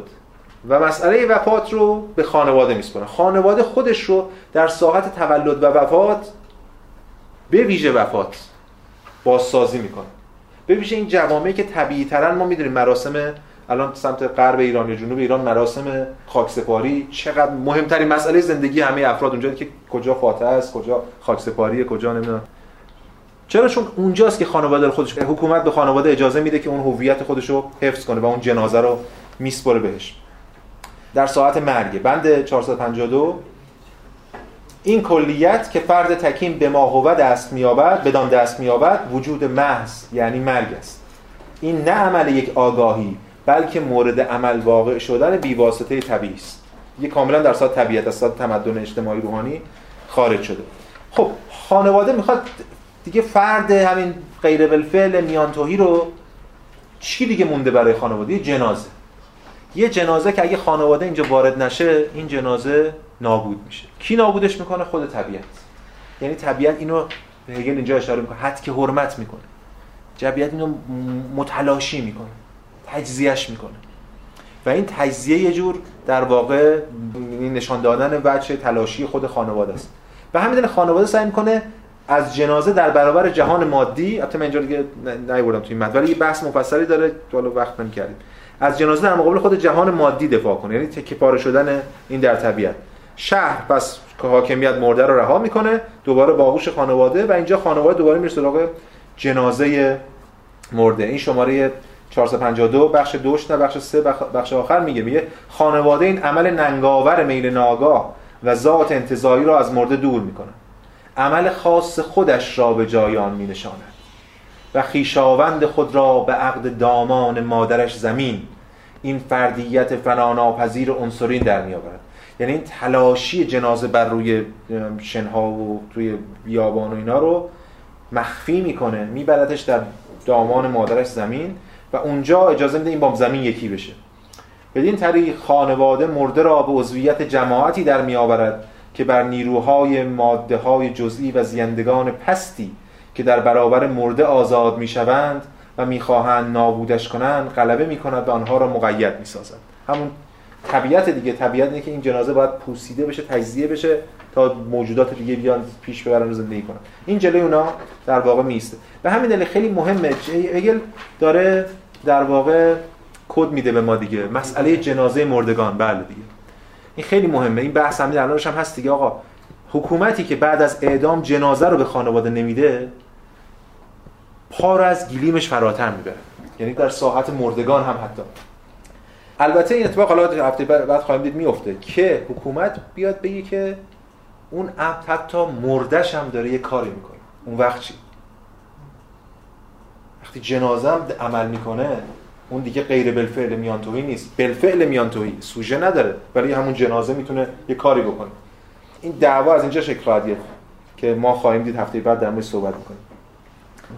و مسئله وفات رو به خانواده میسپره. خانواده خودش رو در ساحت تولد و وفات، به ویژه وفات، بازسازی میکنه. به ویژه این جوامعی که طبیعی ترن ما میدونیم مراسم الان سمت غرب ایران یا جنوب ایران، مراسم خاکسپاری چقدر مهمترین مسئله زندگی همه افراد اونجایی که کجا فاتحه است، کجا خاکسپاریه، کجا نمیدونم. چرا؟ چون اونجاست که خانواده خودش، حکومت به خانواده اجازه میده که اون هویت خودش رو حفظ کنه و اون جنازه رو میسپره بهش در ساعت مرگ. بند چهارصد و پنجاه و دو: این کلیت که فرد تکین به ما هو دست میابد، بدان دست میابد، وجود محض یعنی مرگ است. این نه عمل یک آگاهی، بلکه مورد عمل واقع شدن بیواسطه طبیعی است. یک کاملا در ساعت طبیعت، از ساعت تمدن اجتماعی روحانی خارج شده. خب خانواده میخواد دیگه فرد همین غیر بالفعل میانتوهی رو، چی دیگه مونده برای خانواده؟ یه جنازه، یه جنازه که اگه خانواده اینجا وارد نشه، این جنازه نابود میشه. کی نابودش میکنه؟ خود طبیعت. یعنی طبیعت اینو، هگل اینجا اشاره میکنه، حتی که حرمت میکنه، طبیعت اینو متلاشی میکنه، تجزیهش میکنه و این تجزیه یه جور در واقع نشان دادن وجه تلاشی خود خانواده است. و همین دلیل خانواده سعی میکنه از جنازه در برابر جهان مادی، البته من اینجا دیگه نیوردم توی متن ولی یه بحث مفصلی داره، حالا وقت نمی‌کردیم، از جنازه در مقابل خود جهان مادی دفاع کنه، یعنی تکه پاره شدن این در طبیعت. شهر پس که حاکمیت مرده رو رها میکنه، دوباره باغوش خانواده و اینجا خانواده دوباره میره سراغ جنازه مرده. این شماره چهارصد و پنجاه و دو بخش دوش، نه بخش سه، بخش آخر میگه، میگه خانواده این عمل ننگاور میل ناگاه و ذات انتزاعی را از مرده دور میکنه، عمل خاص خودش را به جای آن می نشاند و خیشاوند خود را به عقد دامان مادرش زمین، این فردیت فناناپذیر عنصرین در می آورد. یعنی این تلاشی جنازه بر روی شنها و توی بیابان و اینا رو مخفی میکنه، میبردش در دامان مادرش زمین و اونجا اجازه میده این با زمین یکی بشه. بدین طریق خانواده مرده را به عضویت جماعتی در می آورد که بر نیروهای ماده‌های جزئی و زیندگان پستی که در برابر مرده آزاد می‌شوند و می‌خواهند نابودش کنند غلبه می‌کند و آنها را مقید می‌سازد. همون طبیعت دیگه، طبیعت اینه که این جنازه باید پوسیده بشه، تجزیه بشه تا موجودات دیگه بیان پیش ببرن و زندگی کنن. این جلوی اونا در واقع میسته. به همین دلیل خیلی مهمه. هگل داره در واقع کد میده به ما دیگه، مسئله جنازه مردگان. بله دیگه این خیلی مهمه. این بحث همین الانش هم هست دیگه. آقا حکومتی که بعد از اعدام جنازه رو به خانواده نمیده، پا رو از گلیمش فراتر میبره، یعنی در ساحت مردگان هم حتی. البته این اتفاق حالا هفته بعد خواهیم دید میفته که حکومت بیاد بگه که اون عبد حتی مردش هم داره یه کاری میکنه. اون وقت چی؟ وقتی جنازه هم عمل میکنه، اون دیگه غیر بالفعل میانتویی نیست، بالفعل میانتویی سوژه نداره، ولی همون جنازه میتونه یه کاری بکنه. این دعوا از اینجا شکل خواهد گرفت که ما خواهیم دید هفته بعد در موردش صحبت میکنیم.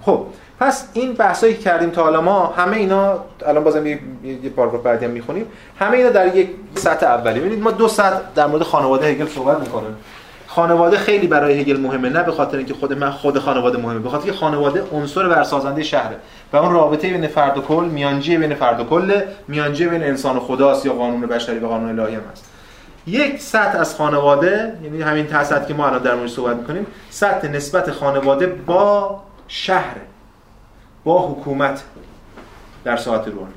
خب پس این بحثایی که کردیم تا حالا ما، همه اینا الان بازم یه پاراگراف بعدی هم میخونیم، همه اینا در یک سطح اولی. ببینید ما دو سطح در مورد خانواده هگل صحبت میکنیم. خانواده خیلی برای هگل مهمه، نه به خاطر اینکه خود من خود خانواده مهمه، به خاطر اینکه خانواده عنصر ورسازنده شهره و اون رابطه بین فرد و کل، میانجی بین فرد و کل، میانجی بین انسان و خداست یا قانون بشری و قانون الهی هم است. یک سطح از خانواده، یعنی همین سطحی که ما الان در موردش صحبت میکنیم، سطح نسبت خانواده با شهر، با حکومت در ساعات روحانی.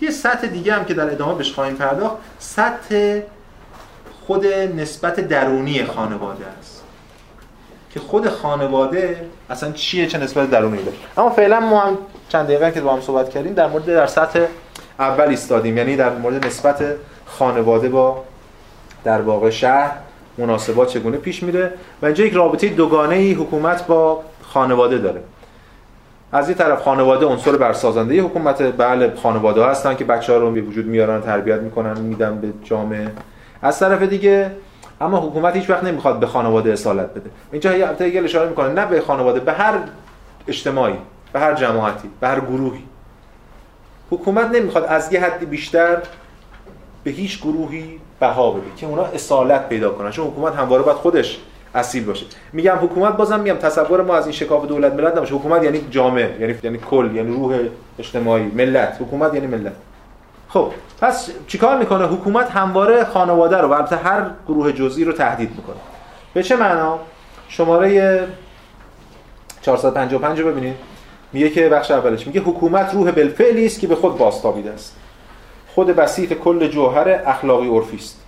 یه سطح دیگه هم که در ادامه بهش خواهیم پرداخت، سطح خود نسبت درونی خانواده است که خود خانواده اصلا چیه، چه نسبت درونی داره. اما فعلا ما هم چند دقیقه که با هم صحبت کردیم در مورد در سطح اول ایستادیم، یعنی در مورد نسبت خانواده با در واقع شهر، مناسبات چگونه پیش میره و اینجا یک رابطه دوگانه‌ای حکومت با خانواده داره. از این طرف خانواده عنصر برسازنده حکومت، بله خانواده هستن که بچه‌ها رو به وجود میارن، تربیت میکنن، میدن به جامعه. از طرف دیگه اما حکومت هیچ وقت نمیخواد به خانواده اصالت بده. اینجا هگل اشاره میکنه نه به خانواده، به هر اجتماعی، به هر جماعتی، به هر گروهی. حکومت نمیخواد از یه حدی بیشتر به هیچ گروهی بها بده که اونا اصالت پیدا کنن، چون حکومت همواره باید خودش اصیل باشه. میگم حکومت، بازم میگم تصور ما از این شکاف دولت ملت نباشه. حکومت یعنی جامعه، یعنی یعنی کل، یعنی روح اجتماعی ملت. حکومت یعنی ملت. خب پس چیکار میکنه؟ حکومت همواره خانواده رو و البته هر گروه جزئی رو تهدید میکنه. به چه معنا؟ شماره چهارصد و پنجاه و پنج رو ببینید. میگه که بخش اولش میگه حکومت روح بالفعلی است که به خود باستابیده است. خود بسیط کل جوهر اخلاقی عرفی است.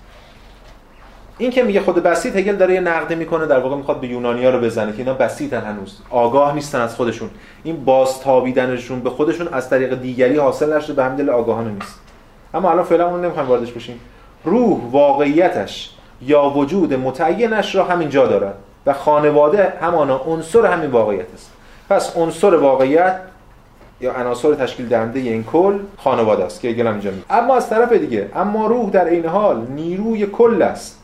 این که میگه خود بسیط، هگل داره یه نقد میکنه، در واقع میخواد به یونانی‌ها رو بزنه که اینا بسیطن، هنوز آگاه نیستن از خودشون. این بازتابیدنشون به خودشون از طریق دیگری حاصل نشده، به همین دلیل آگاهانه نیست. اما الان فعلا اون نمیخوایم واردش بشیم. روح واقعیتش یا وجود متعینش را همینجا دارد و خانواده همانا عنصر همین واقعیت است. پس عنصر واقعیت یا عناصر تشکیل دهنده این کل خانواده است که هگل اینجا میگه. اما از طرف دیگه اما روح در این حال نیروی کل است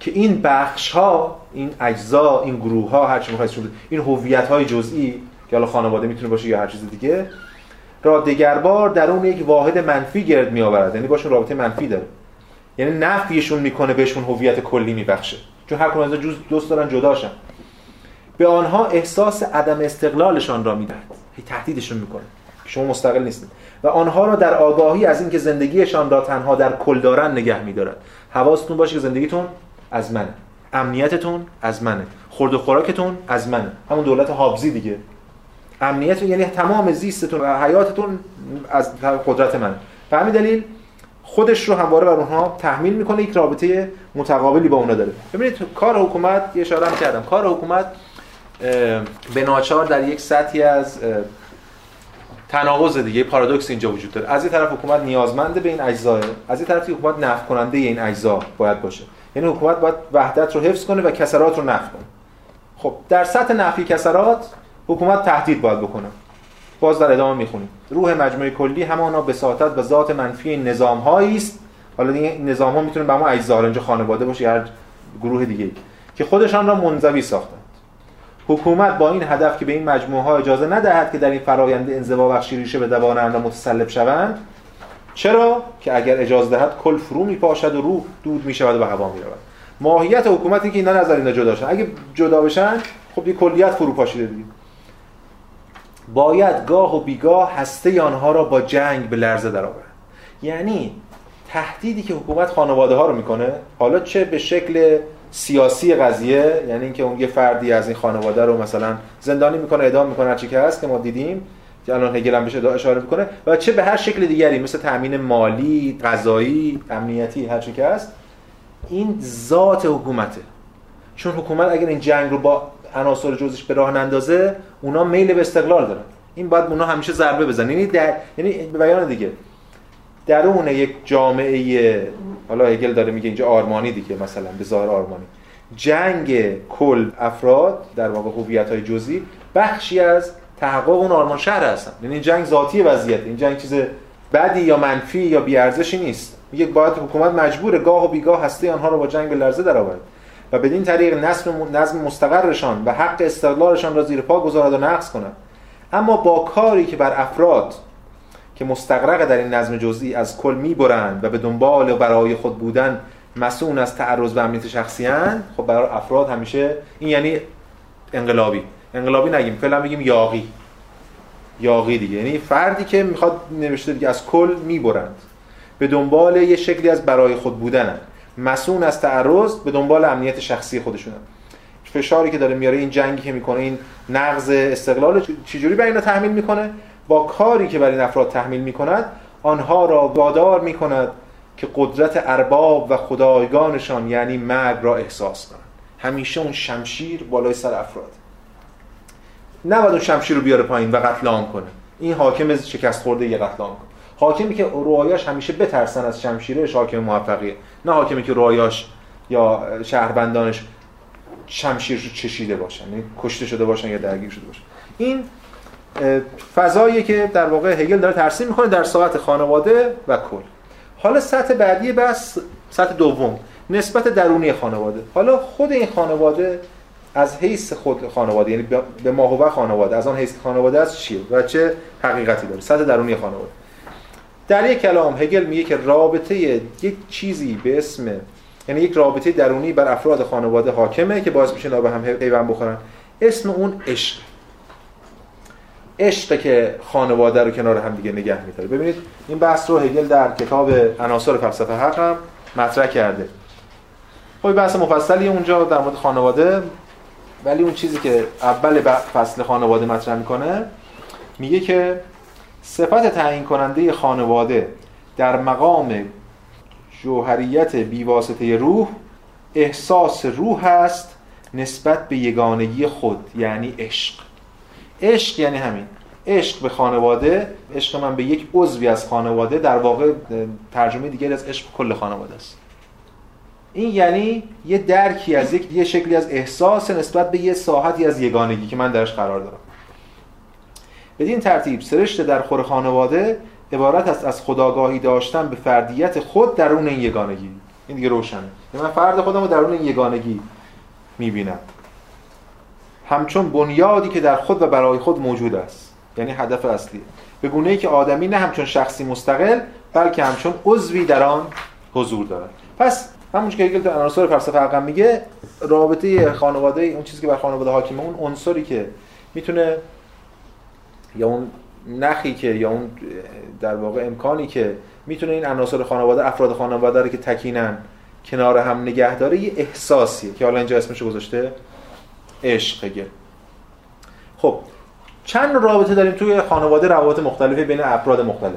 که این بخش ها، این اجزا، این گروه ها، هر چی میخواید، این هویت های جزئی که حالا خانواده میتونه باشه یا هر چیز دیگه، را دگربار در اون یک واحد منفی گرد میآورد، یعنی باشون رابطه منفی داره، یعنی نفیشون میکنه، بهشون هویت کلی میبخشه، چون هر کدوم از جزء دوست دارن جداشن. به آنها احساس عدم استقلالشان را میدهد، هی تهدیدشون میکنه که شما مستقل نیستید، و آنها را در آگاهی از اینکه زندگیشان را تنها در کل دارن نگه میدارد. حواستون باشه که زندگیتون از منه، امنیتتون از منه، خورد و خوراکتون از منه. همون دولت حابزی دیگه، امنیت یعنی تمام زیستتون و حیاتتون از قدرت منه. به همین دلیل خودش رو همواره بر اونها تحمیل میکنه، یک رابطه متقابلی با اونها داره. ببینید کار حکومت، یه اشاره هم کردم، کار حکومت به ناچار در یک سطحی از تناقض دیگه، پارادوکس اینجا وجود داره. از این طرف حکومت نیازمند به این اجزاه، از این طرف حکومت نفع کننده این اجزا باید باشه، یعنی حکومت باید وحدت رو حفظ کنه و کسرات رو نفع کنه. خب در سطح نفی کسرات حکومت تهدید باید بکنه. باز در ادامه میخونیم روح مجموعه کلی همانا بساطت و ذات منفی نظام هایی است. حالا دیگه نظام ها میتونه به ما اجزا، اینجا خانواده باشه یا هر گروه دیگه، که خودشان را منزوی ساختند. حکومت با این هدف که به این مجموعه ها اجازه ندهد که در این فرآیند انزوا بخشی ریشه بدوانند و متسلب شوند، چرا که اگر اجازه دهد کل فرو میپاشد و روح دود میشود و به هوا میرود. ماهیت حکومت اینه که اینا نظر اینا جدا شن. اگه جدا بشن خب یک کلیت فرو پاشیده دیگه. باید گاه و بیگاه هسته آنها را با جنگ به لرزه درآورد. یعنی تهدیدی که حکومت خانواده ها رو میکنه، حالا چه به شکل سیاسی قضیه، یعنی اینکه اون یه فردی از این خانواده رو مثلا زندانی میکنه، اعدام میکنه، هر چی که هست که ما دیدیم که الان هگل هم بهش اشاره میکنه، و چه به هر شکل دیگری مثل تامین مالی، غذایی، امنیتی، هر چی که هست، این ذات حکومته. چون حکومت اگر این جنگ رو با عناصر جزئیش به راه نندازه، اونا میل به استقلال دارن، این باید اونا همیشه ضربه بزنن. یعنی در... یعنی به بیان دیگه درون یک جامعه، حالا هگل داره میگه اینجا آرمانی دیگه، مثلا به ظاهر آرمانی، جنگ کل افراد در واقع هویت‌های جزئی بخشی از تحقق اون آرمان شهر هستن. یعنی این جنگ ذاتی وضعیت، این جنگ چیز بدی یا منفی یا بی‌ارزشی نیست. میگه باید حکومت مجبور گاه و بیگاه هسته آنها رو با جنگ به لرزه درآورد و بدین طریق نظم مستقرشان و حق استقلالشان را زیر پا گذارد و نقض کند. اما با کاری که بر افراد که مستغرق در این نظم جزئی از کل میبرند و به دنبال و برای خود بودن مسئول از تعرض و امنیت شخصی اند، خب برای افراد همیشه این، یعنی انقلابی، انقلابی نگیم فعلا بگیم یاغی، یاغی دیگه، یعنی فردی که میخواد، نوشته دیگه، از کل میبرند به دنبال یه شکلی از برای خود بودن، مسئول از تعرض به دنبال امنیت شخصی خودشونه. فشاری که داره میاره، این جنگی که میکنه، این نقض استقلال، چجوری برای اینا تحمیل میکنه؟ با کاری که برای این افراد تحمیل میکند، آنها را وادار میکند که قدرت ارباب و خدایگانشان یعنی مرگ را احساس کنند. همیشه اون شمشیر بالای سر افراد، نباید اون شمشیر رو بیاره پایین و قتل عام کنه. این حاکم شکست خورده یه قتل عام کنه. حاکمی که رعایاش همیشه بترسن از شمشیرش حاکم موفقیه، نه حاکمی که رعایاش یا شهروندانش شمشیر رو چشیده باشن، کشته شده باشن یا درگیر شده باشن. این فضایی که در واقع هگل داره ترسیم میکنه در ساعت خانواده و کل. حالا سطح بعدی بس، سطح دوم، نسبت درونی خانواده. حالا خود این خانواده از حیث خود خانواده، یعنی به ماهوه خانواده، از آن حیث خانواده از چیه و چه حقیقتی داره. سطح درونی خانواده در یک کلام هگل میگه که رابطه یک چیزی به اسم، یعنی یک رابطه درونی بر افراد خانواده حاکمه که باعث میشه اینا به هم پیوند بخورن. اسم اون عشق، عشق که خانواده رو کنار هم دیگه نگه می‌داره. ببینید این بحث رو هگل در کتاب عناصر فلسفه حق هم مطرح کرده. خب بحث مفصلی اونجا در مورد خانواده، ولی اون چیزی که اول فصل خانواده مطرح می‌کنه میگه که صفت تعیین کننده خانواده در مقام جوهریت بیواسطه روح، احساس روح است نسبت به یگانگی خود، یعنی عشق. عشق یعنی همین، عشق به خانواده، عشق من به یک عضوی از خانواده، در واقع ترجمه دیگری از عشق کل خانواده است. این یعنی یه درکی از یک یه شکلی از احساس نسبت به یه ساحتی از یگانگی که من درش قرار دارم. بدین ترتیب سرشت در خور خانواده عبارت است از خودآگاهی داشتن به فردیت خود درون این یگانگی. این دیگه روشنه، یعنی من فرد خودم رو درون این یگانگی میبینم، همچون بنیادی که در خود و برای خود موجود است، یعنی هدف اصلیه، به گونه‌ای که آدمی نه همچون شخصی مستقل بلکه همچون عضوی در آن حضور دارد. پس همون که هگل در عناصر فلسفه عقل میگه، رابطه خانواده، اون چیزی که بر خانواده حاکمه، اون عنصری که میتونه، یا اون نخی که، یا اون در واقع امکانی که میتونه این عناصر خانواده، افراد خانواده رو که تکینن کنار هم نگه داره، یه احساسیه که حالا اینجا اسمش گذاشته عشقه. خب چند رابطه داریم توی خانواده، روابط مختلفی بین افراد مختلف.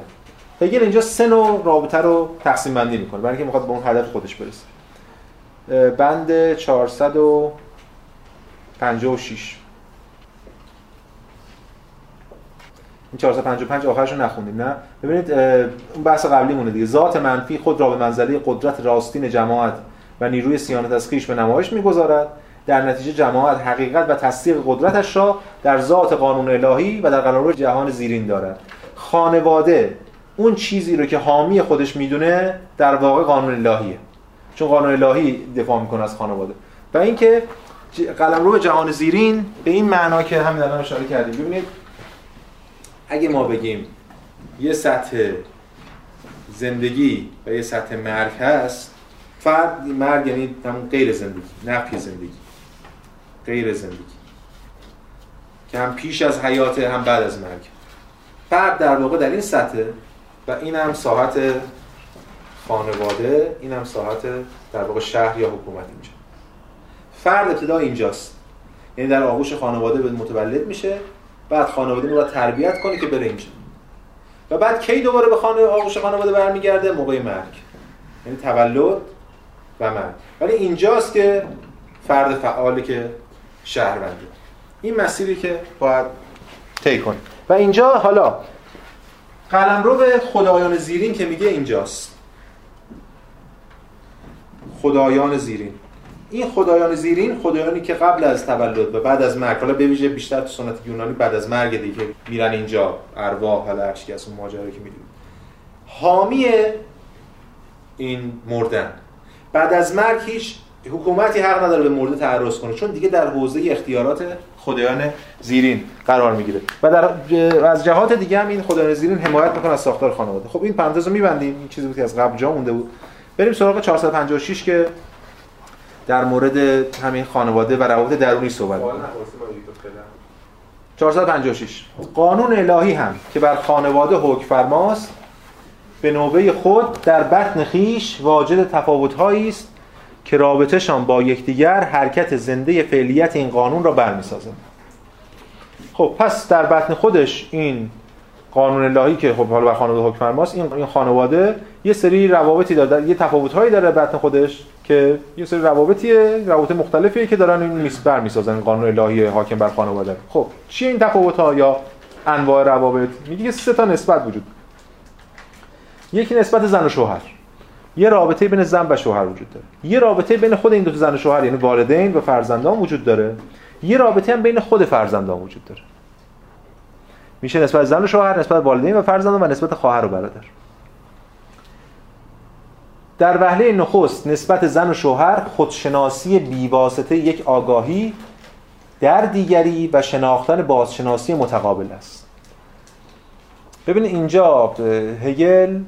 هگل اینجا سه نوع رابطه رو تقسیم بندی میکنه برای اینکه میخواد به اون هدف خودش برسه. بند چهارصد و پنجاه و شش، این چهارصد و پنجاه و پنج آخرش رو نخوندیم، نه؟ ببینید اون بحث قبلی مونه دیگه. ذات منفی خود را به منزله قدرت راستین جماعت و نیروی صیانت از خویش به نمایش میگذارد، در نتیجه جماعت حقیقت و تصدیق قدرتش را در ذات قانون الهی و در قرار جهان زیرین دارد. خانواده اون چیزی رو که حامی خودش میدونه در واقع قانون الهیه، چون قانون الهی دفاع میکنه از خانواده. و اینکه قلمرو جهان زیرین به این معنا که همین الان اشاره کردیم. ببینید اگه ما بگیم یه سطح زندگی و یه سطح مرگ هست، فرد مرگ یعنی همون غیر زندگی، نفی زندگی، غیر زندگی که هم پیش از حیات هم بعد از مرگ. فرد در واقع در این سطح، و این هم ساحت خانواده، این هم ساحت در واقع شهر یا حکومت. اینجا فرد ابتدا اینجاست، یعنی در آغوش خانواده متولد میشه، بعد خانواده اون رو تربیت کنه که بره اینجا، و بعد کی دوباره به خانه آغوش خانواده برمیگرده؟ موقع مرگ، یعنی تولد و مرگ. ولی اینجاست که فرد فعالی که شهروندی، این مسیری که باید طی کنه. و اینجا حالا قلمرو به خدایان زیرین که میگه اینجاست، خدایان زیرین. این خدایان زیرین، خدایانی که قبل از تولد و بعد از مرگ، حالا به ویژه بیشتر تو سنت یونانی بعد از مرگ دیگه میرن اینجا، ارواح، حالا هر چیزی از اون ماجرایی که میدونید، حامی این مردن. بعد از مرگ هیچ حکومتی حق نداره به مرده تعرض کنه، چون دیگه در حوزه اختیارات خدایان زیرین قرار میگیره. و در از جهات دیگه هم این خدایان زیرین حمایت میکنه از ساختار خانواده. خب این پرانتزو میبندیم، این چیزی بود که از قبل جا مونده بود. بریم سراغ چهارصد و پنجاه و شش که در مورد همین خانواده و روابط درونی صحبت می‌کنه. چهارصد و پنجاه و شش قانون الهی هم که بر خانواده حکم فرماست، به نوبه خود در بطن خویش واجد تفاوت‌هایی است که رابطهشان با یکدیگر حرکت زنده فعلیت این قانون را برمی‌سازند. خب پس در بطن خودش این قانون الهی که خب حالا بر خانواده حکمر ماست، این خانواده یه سری روابطی داره، یه تفاوت‌هایی داره بطن خودش که یه سری روابطیه، روابط مختلفیه که دارن این برمی‌سازن قانون الهی حاکم بر خانواده. خب چی این تفاوت‌ها یا انواع روابط؟ میگه سه تا نسبت وجود. یکی نسبت زن و شوهر، یه رابطه بین زن و شوهر وجود داره، یه رابطه بین خود این دو تا زن و شوهر یعنی والدین و فرزندان وجود داره، یه رابطه هم بین خود فرزندان وجود داره. میشه نسبت زن و شوهر، نسبت والدین و فرزندان و نسبت خواهر و برادر. در وهله نخست نسبت زن و شوهر خودشناسی بیواسطه یک آگاهی در دیگری و شناختن بازشناسی متقابل است. ببین اینجا هگل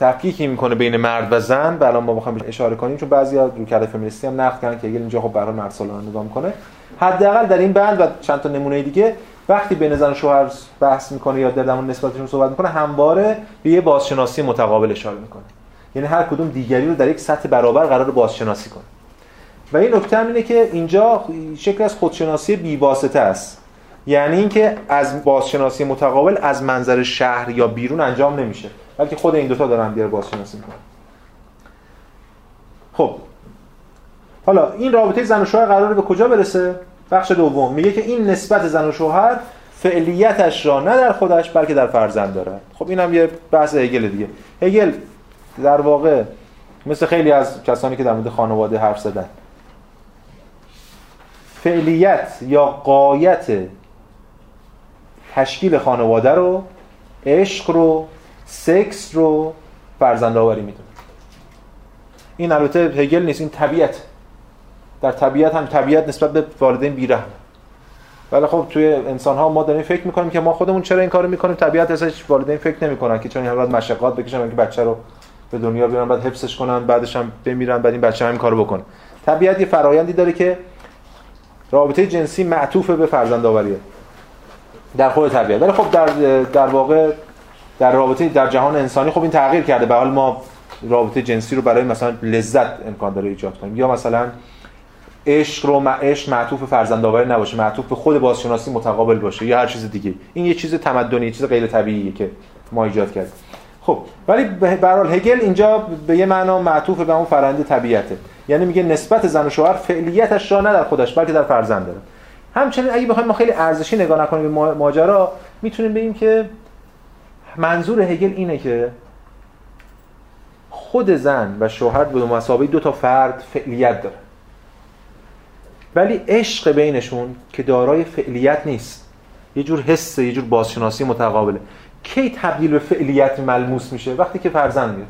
تفکیکی میکنه بین مرد و زن و الان ما میخوایم اشاره کنیم چون بعضیا روکرده فمینیستی هم نقد کردن که هگل اینجا خب برای مردسالارانه نگاه میکنه. حداقل در این بند و چند تا نمونه دیگه وقتی بین زن و شوهر بحث میکنه یا در درمون نسبتشون صحبت میکنه همواره به یه بازشناسی متقابل اشاره میکنه، یعنی هر کدوم دیگری رو در یک سطح برابر قرار بازشناسی کنه. و این نکته هم اینه که اینجا شکل از خودشناسی بی‌واسطه است، یعنی اینکه از بازشناسی متقابل از منظر شهر یا بیرون انجام نمیشه بلکه خود این دوتا دارن دیگه بازشناسی میکنن. خب حالا این رابطه زن و شوهر قراره به کجا برسه؟ بخش دوم میگه که این نسبت زن و شوهر فعلیتش را نه در خودش بلکه در فرزند داره. خب این هم یه بحث هگل دیگه. هگل در واقع مثل خیلی از کسانی که در مورد خانواده حرف زدن فعلیت یا غایت تشکیل خانواده رو، عشق رو، سکس رو فرزندآوری میدونه. این البته هگل نیست، این طبیعت. در طبیعت هم طبیعت نسبت به والدین بی‌رحمه. ولی خب توی انسان ها ما داریم فکر میکنیم که ما خودمون چرا این کارو میکنیم، طبیعت اصلا هیچ والدین فکر نمیکنن که چون این حالت مشقات بکشن که بچه رو به دنیا بیارن، بعد حفظش کنن، بعدش هم بمیرن، بعد این بچه همین کارو بکنه. طبیعت یه فرآیندی داره که رابطه جنسی معطوف به فرزندآوریه در خود طبیعت. ولی خب در در واقع در رابطه در جهان انسانی خب این تغییر کرده. به حال ما رابطه جنسی رو برای مثلا لذت امکان داره ایجاد کنیم یا مثلا عشق رو معشق معطوف فرزندآوری نباشه، معطوف به خود بازشناسی متقابل باشه یا هر چیز دیگه. این یه چیز تمدنی، یه چیز غیر طبیعیه که ما ایجاد کردیم. خب ولی به هر حال هگل اینجا به یه معنا معطوف به اون فرآیند طبیعته، یعنی میگه نسبت زن و شوهر فعلیتش را نه در خودش بلکه در فرزند داره. همچنین اگه بخوایم ما خیلی ارزشی نگاه نکنیم به ماجرا میتونیم بگیم که منظور هگل اینه که خود زن و شوهر به مسابقه دو تا فرد فعلیت داره ولی عشق بینشون که دارای فعلیت نیست، یه جور حسه، یه جور بازشناسی متقابله. کی تبدیل به فعلیت ملموس میشه؟ وقتی که فرزند میاد.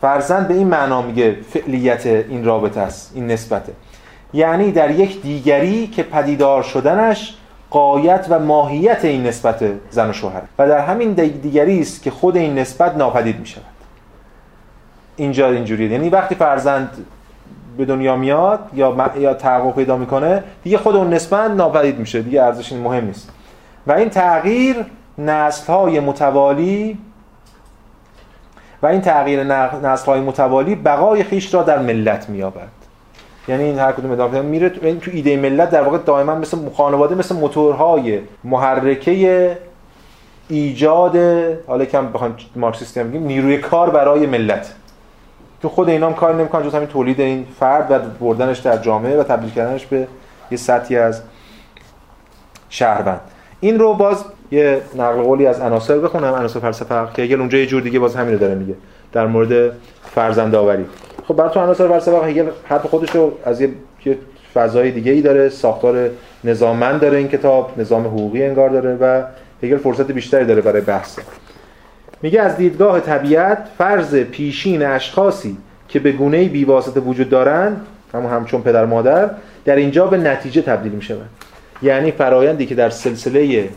فرزند به این معنا میگه فعلیت این رابطه است، این نسبته، یعنی در یک دیگری که پدیدار شدنش غایت و ماهیت این نسبت زن و شوهر و در همین دیگری است که خود این نسبت ناپدید می شود. اینجا اینجوریه، یعنی وقتی فرزند به دنیا میاد یا یا تحقق پیدا میکنه دیگه خود اون نسبت ناپدید میشه، دیگه ارزشش مهم نیست. و این تغییر نسل‌های متوالی و این تغییر نسل‌های متوالی بقای خیش را در ملت می‌یابد. یعنی این هر کدوم ادامه میره تو, تو ایده ملت در واقع دائما مثل خانواده مثل موتورهای محرکه ایجاد، حالا کم بخوایم مارکسیستی هم بگیم، نیروی کار برای ملت. تو خود اینا هم کار نمی‌کنن جز همین تولید این فرد و بردنش در جامعه و تبدیل کردنش به یه سطحی از شهروند. این رو باز یه نقل قولی از عناصر بخونم، عناصر فلسفه که هگل اونجا یه جور دیگه باز همین رو داره میگه در مورد فرزندآوری. خب براتون عناصر فلسفه هگل حرف خودش رو از یه فضای دیگه ای داره، ساختار نظاممند داره این کتاب، نظام حقوقی انگار داره و هگل فرصت بیشتری داره برای بحث. میگه از دیدگاه طبیعت فرض پیشین اشخاصی که به گونه‌ای بی‌واسطه وجود دارند، همون همچون پدر مادر، در اینجا به نتیجه تبدیل میشه، یعنی فرآیندی که در سلسله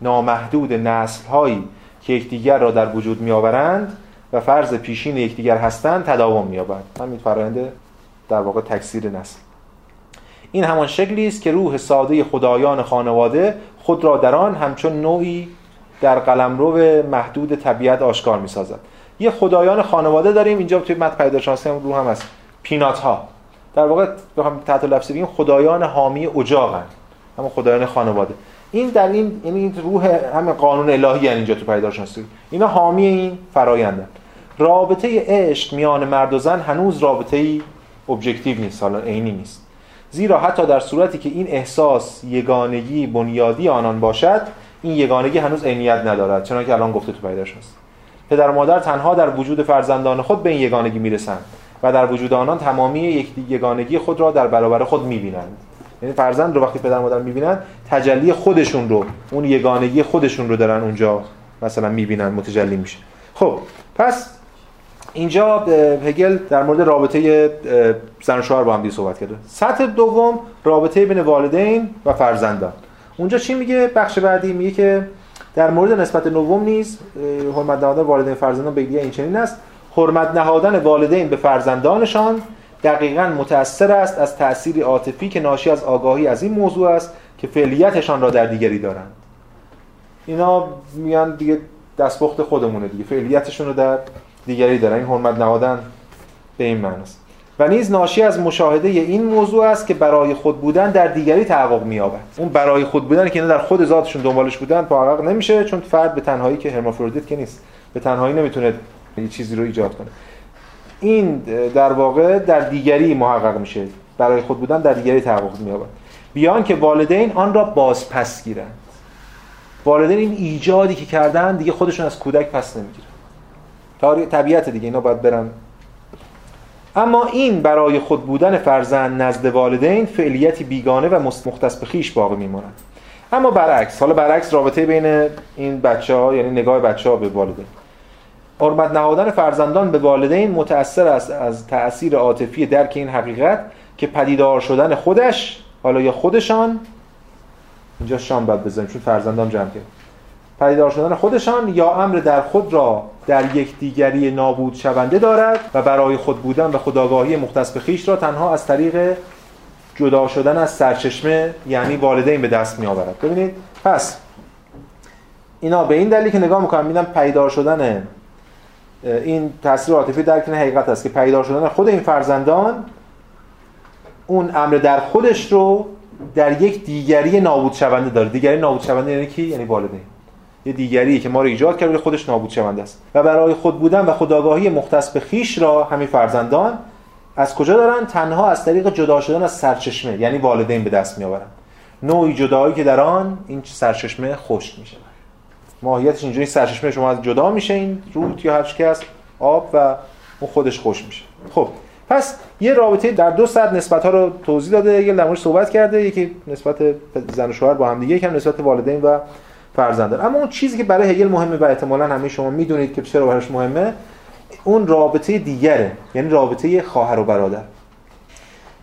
نامحدود نسل‌هایی که یکدیگر را در وجود می‌آورند و فرض پیشین یکدیگر هستند تداوم می‌یابد. همین فرآیند در واقع تکثیر نسل. این همان شکلی است که روح ساده خدایان خانواده خود را در آن همچون نوعی در قلمرو محدود طبیعت آشکار می‌سازد. یه خدایان خانواده داریم اینجا توی متن پدیده شناسی هم رو هم هست، پینات ها در واقع بخوام تحت لفظی بگیم خدایان حامی اجاقن، همون خدایان خانواده. این در این یعنی این روح همین قانون الهی ان اینجا تو پدیده شناسی اینا حامی این فرآیندن. رابطه عشق میان مرد و زن هنوز رابطه‌ای ابجکتیو نیست، حالا عینی نیست، زیرا حتی در صورتی که این احساس یگانگی بنیادی آنان باشد، این یگانگی هنوز عینیت ندارد، چنانکه الان گفته تو پدیده شناسی. پدر و مادر تنها در وجود فرزندان خود به این یگانگی میرسند و در وجود آنان تمامی یک یگانگی خود را در برابر خود میبینند. یعنی فرزند رو وقتی پدر و مادر میبینند، تجلی خودشون رو، اون یگانگی خودشون رو دارن اونجا مثلا میبینند، متجلی میشه. خب پس اینجا هگل در مورد رابطه زن و شوهر با هم دیگه صحبت کرده. سطح دوم رابطه بین والدین و فرزندان. اونجا چی میگه؟ بخش بعدی میگه که در مورد نسبت نوم نیز حرمت نهادن والدین فرزندان به دیگه این چنین است. حرمت نهادن والدین به فرزندانشان دقیقاً متأثر است از تأثیری عاطفی که ناشی از آگاهی از این موضوع است که فعلیتشان را در دیگری دارند. اینا میان دیگه دستپخت خودمونه دیگه، فعلیتشون رو در دیگری دارن. این حرمت نهادن به این معنی است. و نیز ناشی از مشاهده این موضوع است که برای خود بودن در دیگری تحقق می‌یابد. اون برای خود بودن که اینا در خود ذاتشون دنبالش بودن تحقق نمیشه، چون فرد به تنهایی که هرمافرودیت که نیست، به تنهایی نمیتونه یه چیزی رو ایجاد کنه. این در واقع در دیگری محقق میشه، برای خود بودن در دیگری تحقق می‌یابد. بیان که والدین آن را بازپس گیرند. والدین این ایجادی که کردن دیگه خودشون از کودک پس نمی‌گیرن. طبیعت دیگه اینا باید برن. اما این برای خود بودن فرزند نزد والدین فعالیتی بیگانه و مختص به خویش باقی میماند. اما برعکس، حالا برعکس رابطه بین این بچه‌ها، یعنی نگاه بچه‌ها به والدین. حرمت نهادن فرزندان به والدین متأثر است از تأثیر عاطفی درک این حقیقت که پدیدار شدن خودش، حالا یا خودشان، اینجا شام بعد بزنیم چون فرزندان جمع کرد، پدیدار شدن خودشان یا امر در خود را در یک دیگری نابود شونده دارد و برای خود بودن و خودآگاهی مختص به خویش را تنها از طریق جدا شدن از سرچشمه یعنی والدین به دست می آورد. ببینید پس اینا به این دلیل که نگاه میکنم میدم پدیدار شدن این تاثیر عاطفی درک این حقیقت است که پدیدار شدن خود این فرزندان اون امر در خودش رو در یک دیگری نابود شونده داره. دیگری نابود شونده یعنی کی؟ یعنی والدین. یه دیگری که ما رو ایجاد کرده خودش نابود شونده است و برای خود بودن و خودآگاهی مختص به خویش را همین فرزندان از کجا دارن؟ تنها از طریق جدا شدن از سرچشمه یعنی والدین به دست میآورند. نوعی جدایی که در آن این سرچشمه خشک میشه، ماهیتش اینجوری، سرچشمه شما از جدا میشه، این رود یا هر چیزی است، آب و اون خودش خشک میشه. خب پس یه رابطه در دو سطح نسبت‌ها رو توضیح داده، یه در موردش صحبت کرده، یکی نسبت زن و شوهر با هم دیگه، یکی هم نسبت والدین و فرزندان. اما اون چیزی که برای هگل مهمه و احتمالاً همه شما میدونید که چرا براش مهمه، اون رابطه دیگره، یعنی رابطه خواهر و برادر.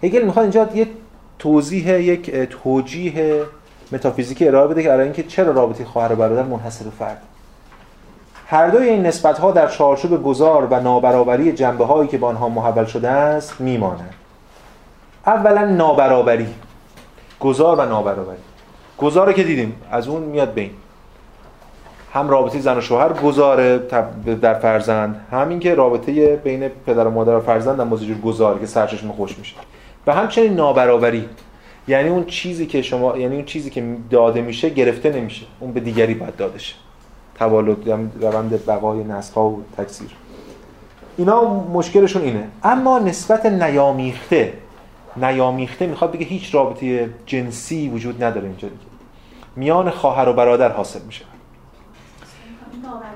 هگل میخواد اینجا یه توضیح، یک توجیه متافیزیکی ارائه بده که برای اینکه چرا رابطه خواهر و برادر منحصر به فرد. هر دوی این نسبت‌ها در چارچوب گذار و نابرابری جنبه‌هایی که به آنها محول شده است میمانند. اولاً نابرابری، گذار و نابرابری. گذاره که دیدیم از اون میاد بین، هم رابطه زن و شوهر گذاره در فرزند، همین که رابطه بین پدر و مادر و فرزند هم بازجور گذاره که سرچشمه خوش میشه، و همچنین نابرابری یعنی اون چیزی که شما یعنی اون چیزی که داده میشه گرفته نمیشه، اون به دیگری باید داده شه. توالد، روند بقای نسخ‌ها و تکثیر، اینا مشکلشون اینه. اما نسبت نیامیخته، نیامیخته میخواد بگه هیچ رابطه جنسی وجود نداره اینجا دیگه، میان خواهر و برادر حاصل میشه. نابرابری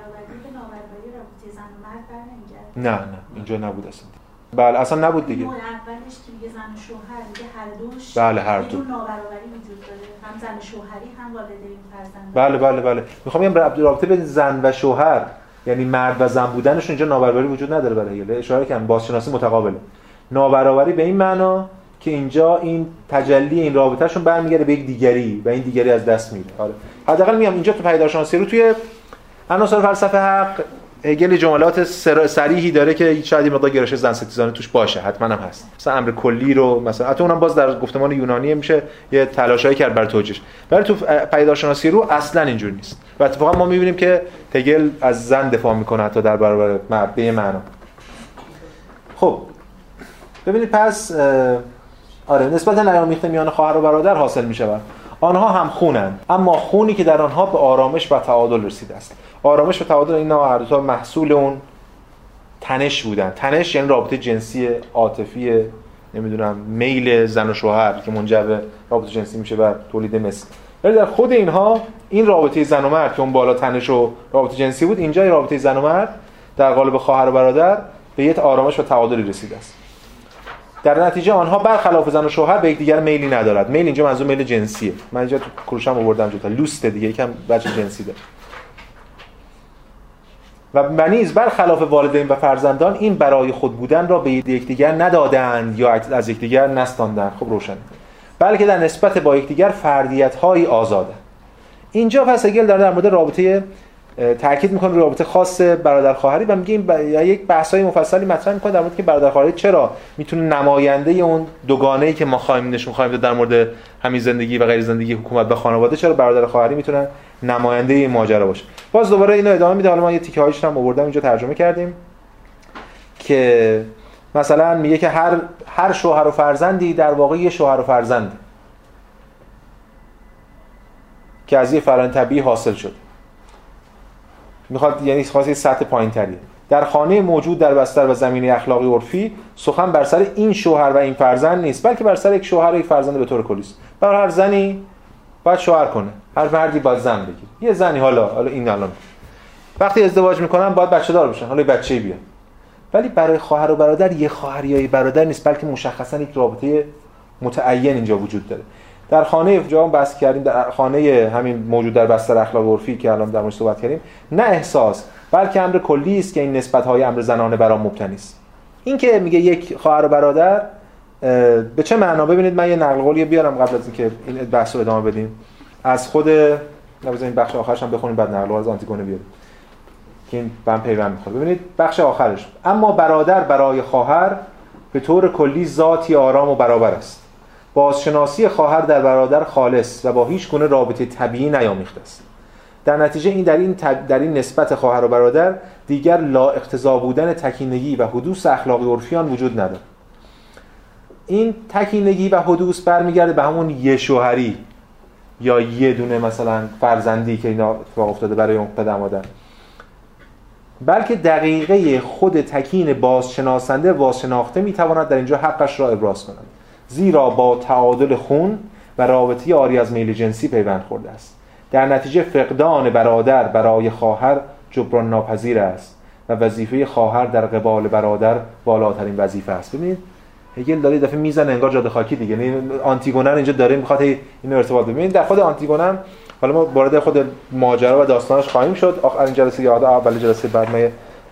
که نابرابری رابطه زن و مرد برنمیگرده، نه نه اینجا نبود اصلا. بله اصلا نبود دیگه. اول اولش که میگه زن و شوهر، میگه هر دوش، بله هر دو نابرابری وجود داره، هم زن شوهری هم والدین فرزند. بله بله بله میخوام بگم رابطه بین زن و شوهر یعنی مرد و زن بودنشون اینجا نابرابری وجود نداره. برای هگل اشاره کردم بازشناسی متقابله، نابرابری به این معنا که اینجا این تجلی این رابطهشون برمیگره به یک دیگری و این دیگری از دست میره. آره حداقل میگم اینجا تو پدیدارشناسی رو توی عناصر فلسفه حق هگل جملات صریحی داره که شاید این مقدار گرایش زن ستیزانه توش باشه، حتما هم هست. مثلا امر کلی رو مثلا حتی اونم باز در گفتمان یونانی میشه یه تلاشایی کرد بر توجیهش، ولی تو پدیدارشناسی رو اصلا اینجور نیست. و اتفاقا ما میبینیم که هگل از زن دفاع میکنه حتی در برابر به معنا. خب ببینید پس آره نسبت نیامیخته میان خواهر و برادر حاصل میشود. آنها هم خونند اما خونی که در آنها به آرامش و تعادل رسیده است. آرامش و تعادل این هر دو تا محصول اون تنش بودن. تنش یعنی رابطه جنسی عاطفی، نمیدونم میل زن و شوهر که منجر به رابطه جنسی میشه و تولید مثل. ولی در خود اینها این رابطه زن و مرد که اون بالا تنش و رابطه جنسی بود، اینجا رابطه زن و مرد در قالب خواهر و برادر به یک آرامش و تعادلی رسیده است. در نتیجه آنها برخلاف زن و شوهر به یکدیگر میلی ندارد. میل اینجا منظور میل جنسیه. من اینجا تو کروشم آوردم جوتا لوست دیگه یکم بچه جنسی داره. و منیز برخلاف والدین و فرزندان این برای خود بودن را به یکدیگر ندادند یا از یکدیگر نستاندند. خب روشن. بلکه در نسبت با یکدیگر فردیت‌های آزاده. اینجا پس هگل داره در مورد رابطه تأکید میکنه روی رابطه خاص برادر خواهری و میگه این ب... یک بحثای مفصلی مطرح میکنه در مورد که برادر خواهری چرا میتونه نماینده اون دوگانه‌ای که ما خواهیم نشون خواهیم در مورد همین زندگی و غیر زندگی حکومت و خانواده، چرا برادر خواهری میتونه نماینده این ماجرا باشه. باز دوباره اینو ادامه میده. حالا من یه تیکه هایش هم آوردم اینجا ترجمه کردیم که مثلا میگه که هر هر شوهر و فرزندی در واقع یه شوهر و فرزند که از یه فرآیند طبیعی حاصل شد. میخواد یعنی خاصی سطح پایین‌تری در خانه موجود در بستر و زمینه اخلاقی عرفی سخن بر سر این شوهر و این فرزند نیست، بلکه بر سر یک شوهر و یک فرزند به طور کلی است. برای هر زنی باید شوهر کنه، هر مردی باید زن بگیره. یه زنی حالا حالا این الان وقتی ازدواج میکنن باید بچه دار بشن، حالا بچه‌ای بیاد. ولی برای خواهر و برادر یه خواهر یا یه برادر نیست، بلکه مشخصاً یک رابطه متعین اینجا وجود داره. در خانه جام بحث کردیم، در خانه همین موجود در بستر اخلاق عرفی که الان در موردش صحبت کردیم، نه احساس بلکه امر کلی است که این نسبت‌های امر زنانه برام مبتنی است. این که میگه یک خواهر و برادر به چه معنا، ببینید من یه نقل قولی بیارم قبل از اینکه این بحث رو ادامه بدیم. از خود نباز این بخش آخرش هم بخونیم بعد نقل قول از آنتیگونه بیاریم که این بهم پیوند می‌خوره. ببینید بخش آخرش، اما برادر برای خواهر به طور کلی ذاتی آرام و برابر است. بازشناسی خواهر در برادر خالص و با هیچ گونه رابطه طبیعی نیامیخته است. در نتیجه این در این, تب... در این نسبت خواهر و برادر دیگر لا اقتضا بودن تکینگی و حدوث اخلاقی عرفیان وجود ندارد. این تکینگی و حدوث برمیگرده به همون یه شوهری یا یه دونه مثلا فرزندی که اینا اتفاق افتاده برای اون پدر مادر، بلکه دقیقه خود تکین بازشناسنده واسناخته میتواند در اینجا حقش را ابراز کند، زیرا با تعادل خون و رابطه آری از میل جنسی پیوند خورده است. در نتیجه فقدان برادر برای خواهر جبران ناپذیر است و وظیفه خواهر در قبال برادر بالاترین وظیفه است. ببینید هگل داره دفعه میزنه انگار جاده خاکی دیگه، یعنی آنتیگونه اینجا داره میخواد این ارتباط. ببینید در خود آنتیگونه حالا ما وارد خود ماجرا و داستانش خواهیم شد. آخرین جلسه یا اول جلسه بعد ما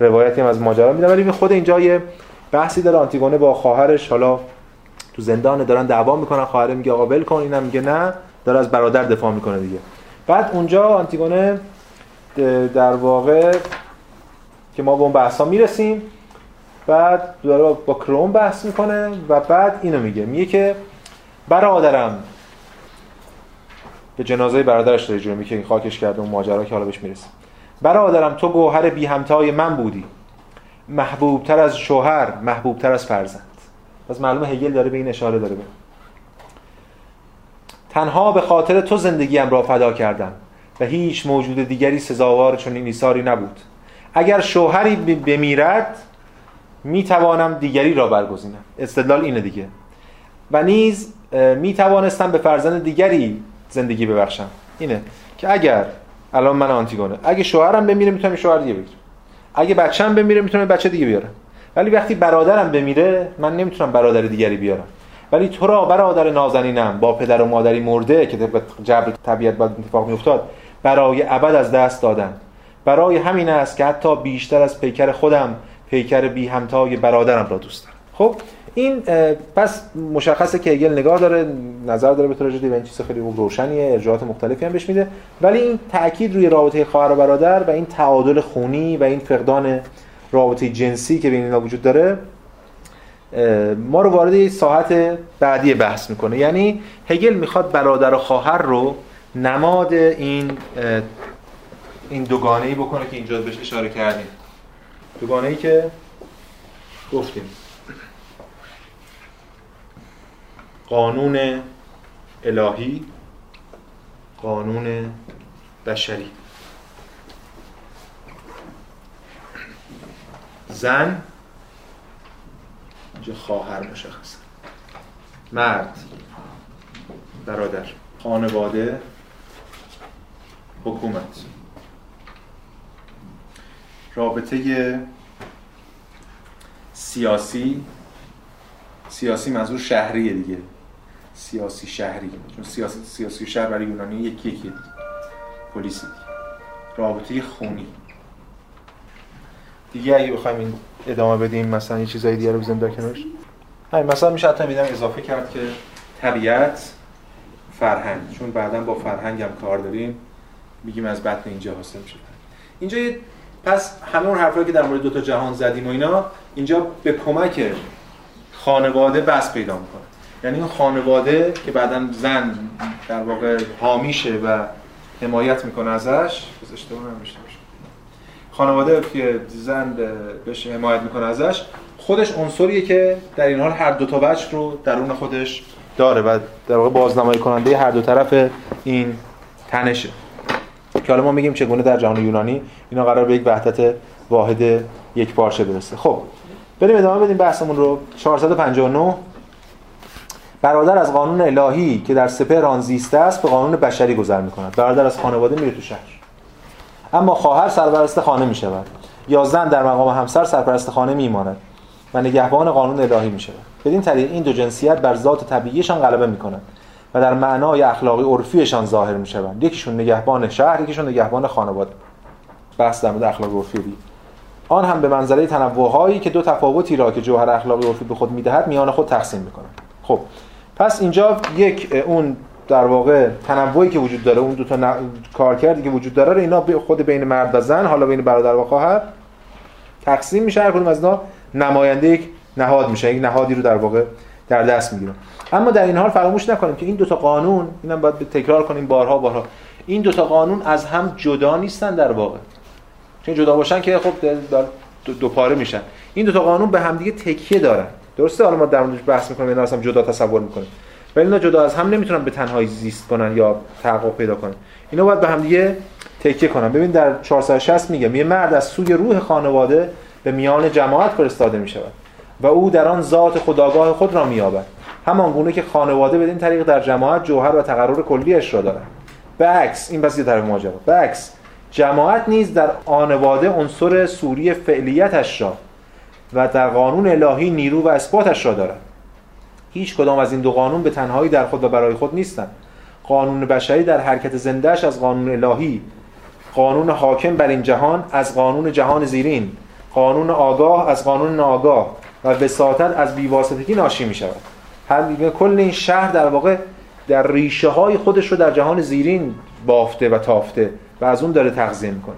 روایتی هم از ماجرا میدم، ولی خود اینجا یه بحثی داره آنتیگونه با خواهرش، حالا تو زندان دارن دعوا میکنن، خواهر میگه آقا ول کن، اینم میگه نه، داره از برادر دفاع میکنه دیگه. بعد اونجا آنتیگونه در واقع که ما به اون بحثا میرسیم، بعد داره با کرون بحث میکنه و بعد اینو میگه، میگه که برادرم به جنازه برادرش داره جوری میگه، خاکش کرده اون ماجرا که حالا بهش میرسیم. برادرم تو گوهر بی همتای من بودی، محبوبتر از شوهر، محبوبتر از فرزند. پس معلومه هگل داره به این اشاره داره به. تنها به خاطر تو زندگیم را فدا کردم و هیچ موجود دیگری سزاوار چون این ایثاری نبود. اگر شوهری بمیرد میتوانم دیگری را برگزینم. استدلال اینه دیگه. و نیز میتوانستم به فرزند دیگری زندگی ببخشم. اینه که اگر الان من آنتیگونه اگه شوهرم بمیره میتونم شوهر دیگه بگیرم، اگه بچه‌م بمیره میتونم بچه دیگه بیارم، ولی وقتی برادرم بمیره من نمیتونم برادر دیگری بیارم. ولی تو را برادر نازنینم با پدر و مادری مرده که طبق جبر طبیعت باید اتفاق میافتاد برای ابد از دست دادم. برای همین است که حتی بیشتر از پیکر خودم پیکر بی همتای برادرم را دوست دارم. خب این پس مشخصه که هگل نگاه داره، نظر داره به تراژدی و این چیز خیلی روشنیه، ارجاعات مختلفی هم بهش میده، ولی این تاکید روی رابطه خواهر و برادر و این تعادل خونی و این فقدان رابطه جنسی که بین اینا وجود داره ما رو وارد ساحت بعدی بحث میکنه. یعنی هگل میخواد برادر و خواهر رو نماد این این دوگانه‌ای بکنه که اینجا بهش اشاره کردیم، دوگانه‌ای که گفتیم قانون الهی، قانون بشری. زن اینجا خواهر مشخصه، مرد برادر، خانواده حکومت، رابطه سیاسی، سیاسی منظور شهریه دیگه، سیاسی شهری، چون سیاسی سیاسی شهر برای یونانی یکی یکی پلیسی دیگه. رابطه خونی دیگه اگه بخوایم این ادامه بدیم مثلا یه چیزای دیگه رو بزنیم در کنارش، همین مثلا میشه حتی میدم اضافه کرد که طبیعت، فرهنگ، چون بعداً با فرهنگ هم کار داریم، میگیم از بطن اینجا حاصل میشه اینجا. پس همون حرفایی که در مورد دو تا جهان زدیم و اینا اینجا به کمک خانواده بس پیدا میکنه، یعنی اون خانواده که بعداً زن در واقع حامیشه و حمایت میکنه ازش، از اشتباه نمیشه، خانواده که زن بهش حمایت میکنه ازش، خودش عنصریه که در این حال هر دو تا وجه رو درون خودش داره و در واقع بازنمایی کننده هر دو طرف این تنشه که حالا ما میگیم چگونه در جهان یونانی اینا قرار به یک وحدت واحد یک پارچه برسه. خب بریم ادامه بدیم بحثمون رو. چهارصد و پنجاه و نه برادر از قانون الهی که در سپهر آن زیسته است به قانون بشری گذر میکند. برادر از خانواده میره تو شهر. اما خواهر سرپرست خانه میشود یا زن در مقام همسر سرپرست خانه میماند و نگهبان قانون الهی میشود. بدین طریق این دو جنسیت بر ذات طبیعیشان غلبه میکنند و در معنای اخلاقی عرفیشان ظاهر میشوند. یکیشون نگهبان شهر، یکیشون نگهبان خانواده. بحث در مورد اخلاق عرفی بود. آن هم به منزله تنوع‌هایی که دو تفاوتی را که جوهر اخلاقی عرفی به خود میدهد میان خود تقسیم میکنند. خب پس اینجا یک اون در واقع تنوعی که وجود داره، اون دو تا ن... کارکردی که وجود داره رو اینا خود بین مرد و زن، حالا بین برادر و خواهر تقسیم میشه، هر کدوم از اینا نماینده یک نهاد میشه، یک نهادی رو در واقع در دست میگیره. اما در این حال فراموش نکنیم که این دوتا قانون، اینم باید تکرار کنیم بارها بارها، این دوتا قانون از هم جدا نیستن در واقع. چون جدا باشن که خب دو پاره میشن. این دوتا قانون به هم دیگه تکیه دارن. درسته حالا ما در موردش بحث میکنیم، اینا اصلا جدا تصور میکنیم. ولی اینا جدا از هم نمیتونن به تنهایی زیست کنن یا تعاقب پیدا کنن. اینا باید به هم دیگه تکیه کنن. ببین در چهارصد و شصت میگه یه مرد از سوی روح خانواده به میان جماعت فرستاده میشود و او در آن ذات خودآگاه خود را مییابد، همان گونه که خانواده بدین طریق در جماعت جوهر و تقرر کلیش را دارد. برعکس این بسیار طرف ماجرا، برعکس جماعت نیز در خانواده عنصر سوری فعلیتش را و در قانون الهی نیرو و اثباتش را دارد. هیچ کدام از این دو قانون به تنهایی در خود و برای خود نیستند. قانون بشری در حرکت زندهش از قانون الهی، قانون حاکم بر این جهان از قانون جهان زیرین، قانون آگاه از قانون ناآگاه و وساطت از بی‌واسطگی ناشی می‌شود. هر دیگه کل این شهر در واقع در ریشه‌های خودش رو در جهان زیرین بافته و تافته و از اون داره تغذیه می‌کنه.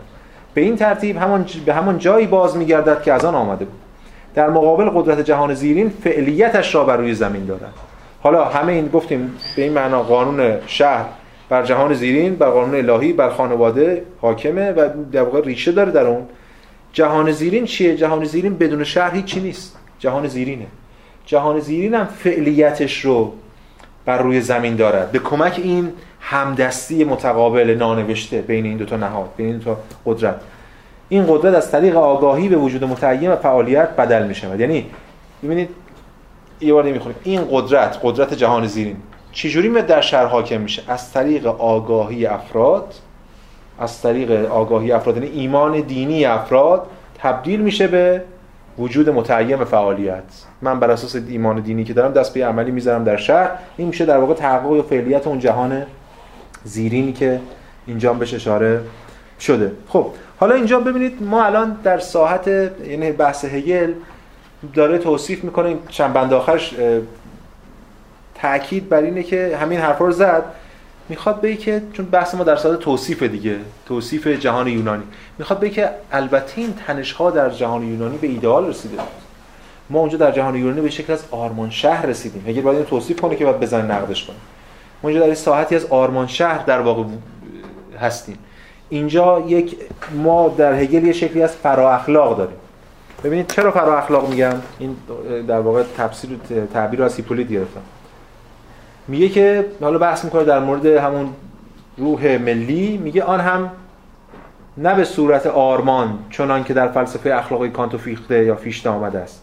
به این ترتیب همان ج... به همان جایی باز می‌گردد که از آن آمده بود. در مقابل قدرت جهان زیرین فعلیتش را بر روی زمین دارد. حالا همه این گفتیم به این معنا قانون شهر بر جهان زیرین، بر قانون الهی، بر خانواده حاکمه و در واقع ریشه داره در اون. جهان زیرین چیه؟ جهان زیرین بدون شهر هیچ چی نیست. جهان زیرینه. جهان زیرین هم فعلیتش رو بر روی زمین دارد به کمک این همدستی متقابل نانوشته بین این دوتا نهاد، بین این دوتا قدرت. این قدرت از طریق آگاهی به وجود متعین و فعالیت بدل می شود. یعنی ببینید یه بار نمیخونیم، این قدرت، قدرت جهان زیرین چجوری در شهر حاکم میشه؟ از طریق آگاهی افراد، از طریق آگاهی افراد، یعنی ایمان دینی افراد تبدیل میشه به وجود متعین و فعالیت. من بر اساس ایمان دینی که دارم دست به عملی میذارم در شهر، این میشه در واقع تحقق فعلیت اون جهان زیرینی که اینجا بهش اشاره شده. خب حالا اینجا ببینید ما الان در ساحت، یعنی بحث هگل داره توصیف میکنه، چند بند آخرش تأکید بر اینه که همین حرفا رو زد، میخواد بگه که چون بحث ما در ساحت توصیف دیگه، توصیف جهان یونانی، میخواد بگه که البته این تنش‌ها در جهان یونانی به ایدئال رسیده بود. ما اونجا در جهان یونانی به شکل از آرمان شهر رسیدیم. هگل باید اینو توصیف کنه که بعد بزنه نقدش کنه. ما اونجا در ساحتی از آرمان شهر در واقع هستیم. اینجا یک ما در هگل یه شکلی از فرااخلاق داریم. ببینید چرا فرااخلاق میگم؟ این در واقع تفسیر تعبیر رو از هیپولیت گرفتم. میگه که حالا بحث میکنه در مورد همون روح ملی، میگه آن هم نه به صورت آرمان چنان که در فلسفه اخلاقی کانت و فیخته یا فیشته آمده است.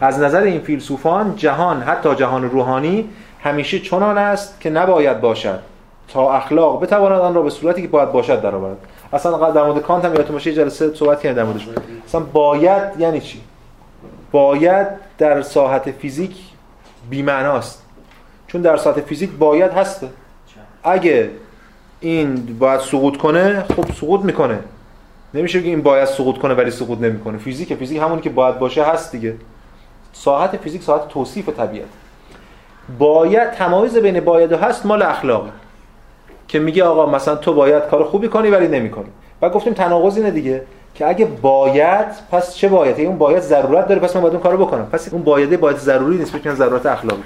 از نظر این فیلسوفان جهان، حتی جهان روحانی، همیشه چنان است که نباید باشد تا اخلاق بتواند آن را به صورتی که باید باشد درآورد. اصلا در مورد کانت هم یادتون باشه جلسه صحبت کردیم در موردش. اصلا باید یعنی چی؟ باید در ساحت فیزیک بی‌معناست، چون در ساحت فیزیک باید هست. اگه این باید سقوط کنه، خب سقوط میکنه. نمیشه که این باید سقوط کنه ولی سقوط نمیکنه. فیزیک فیزیک همون که باید باشه هست دیگه. ساحت فیزیک ساحت توصیف طبیعت. باید تمایز بین باید و هست مال اخلاقه، که میگه آقا مثلا تو باید کار خوبی کنی ولی نمیکنی. بعد گفتیم تناقض اینه دیگه، که اگه باید پس چه باید؟ اون باید ضرورت داره پس من باید اون کارو بکنم. پس اون بایده باید ضروری نیست، میگن ضرورت اخلاقی.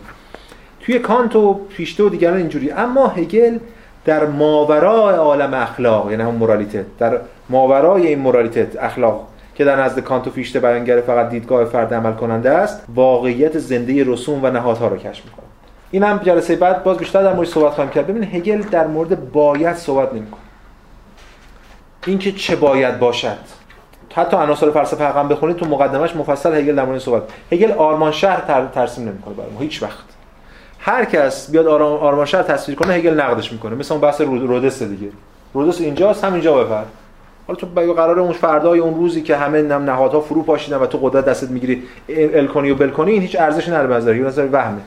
توی کانت و فیشته و دیگران اینجوری. اما هگل در ماورای عالم اخلاق، یعنی هم مورالیته، در ماورای این مورالیته اخلاق که در نزد کانت و فیشته بیانگر فقط دیدگاه فرد عمل کننده است، واقعیت زنده رسوم و نهادها رو کشف می‌کنه. این هم جلسه بعد باز بیشتر در موردش صحبت خواهیم کرد. ببین هگل در مورد باید صحبت نمی‌کنه، اینکه چه باید باشد. حتی عناصر فلسفه هم بخونید تو مقدمه‌اش مفصل هگل در مورد صحبت. هگل آرمان شهر تر ترسیم نمی‌کنه برام هیچ وقت. هر کس بیاد آرام آرمانشهر تصویر کنه هگل نقدش میکنه. مثلا بحث رودس دیگه، رودس اینجاست، همینجا بفر. حالا تو بگو قراره اون فردای اون روزی که همه نم نهادها فرو پاشیدن و تو قدرت دستت میگیری الکونی و بلکنی، این هیچ ارزشی نداره. نظر نظر وهمه.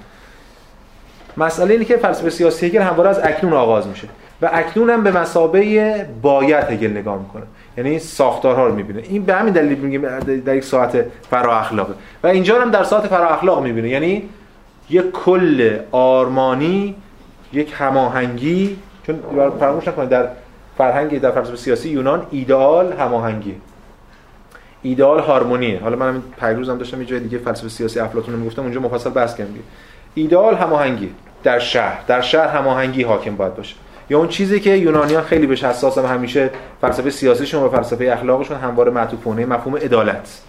مسئله اینه که فلسفه سیاسی هگل همواره از اکنون آغاز میشه و اکنون هم به مسابقه باید هگل نگاه میکنه، یعنی ساختارها رو میبینه. این به همین دلیل میگیم در یک ساعت فرا اخلاقه و اینجا هم در ساعت فرا اخلاق میبینه، یعنی یک کل آرمانی، یک هماهنگی. چون فراموش نکنید در فرهنگ در فلسفه سیاسی یونان ایدئال هماهنگی، ایدئال هارمونیه. حالا من همین پیروزم داشتم یه جای دیگه فلسفه سیاسی افلاطون رو میگفتم، اونجا مفصل بحث کردیم. ایدئال هماهنگی در شهر، در شهر هماهنگی حاکم باید باشه، یا اون چیزی که یونانیان خیلی بهش حساسن، همیشه فلسفه سیاسیشون و فلسفه اخلاقشون همواره معطوفونه مفهوم عدالت.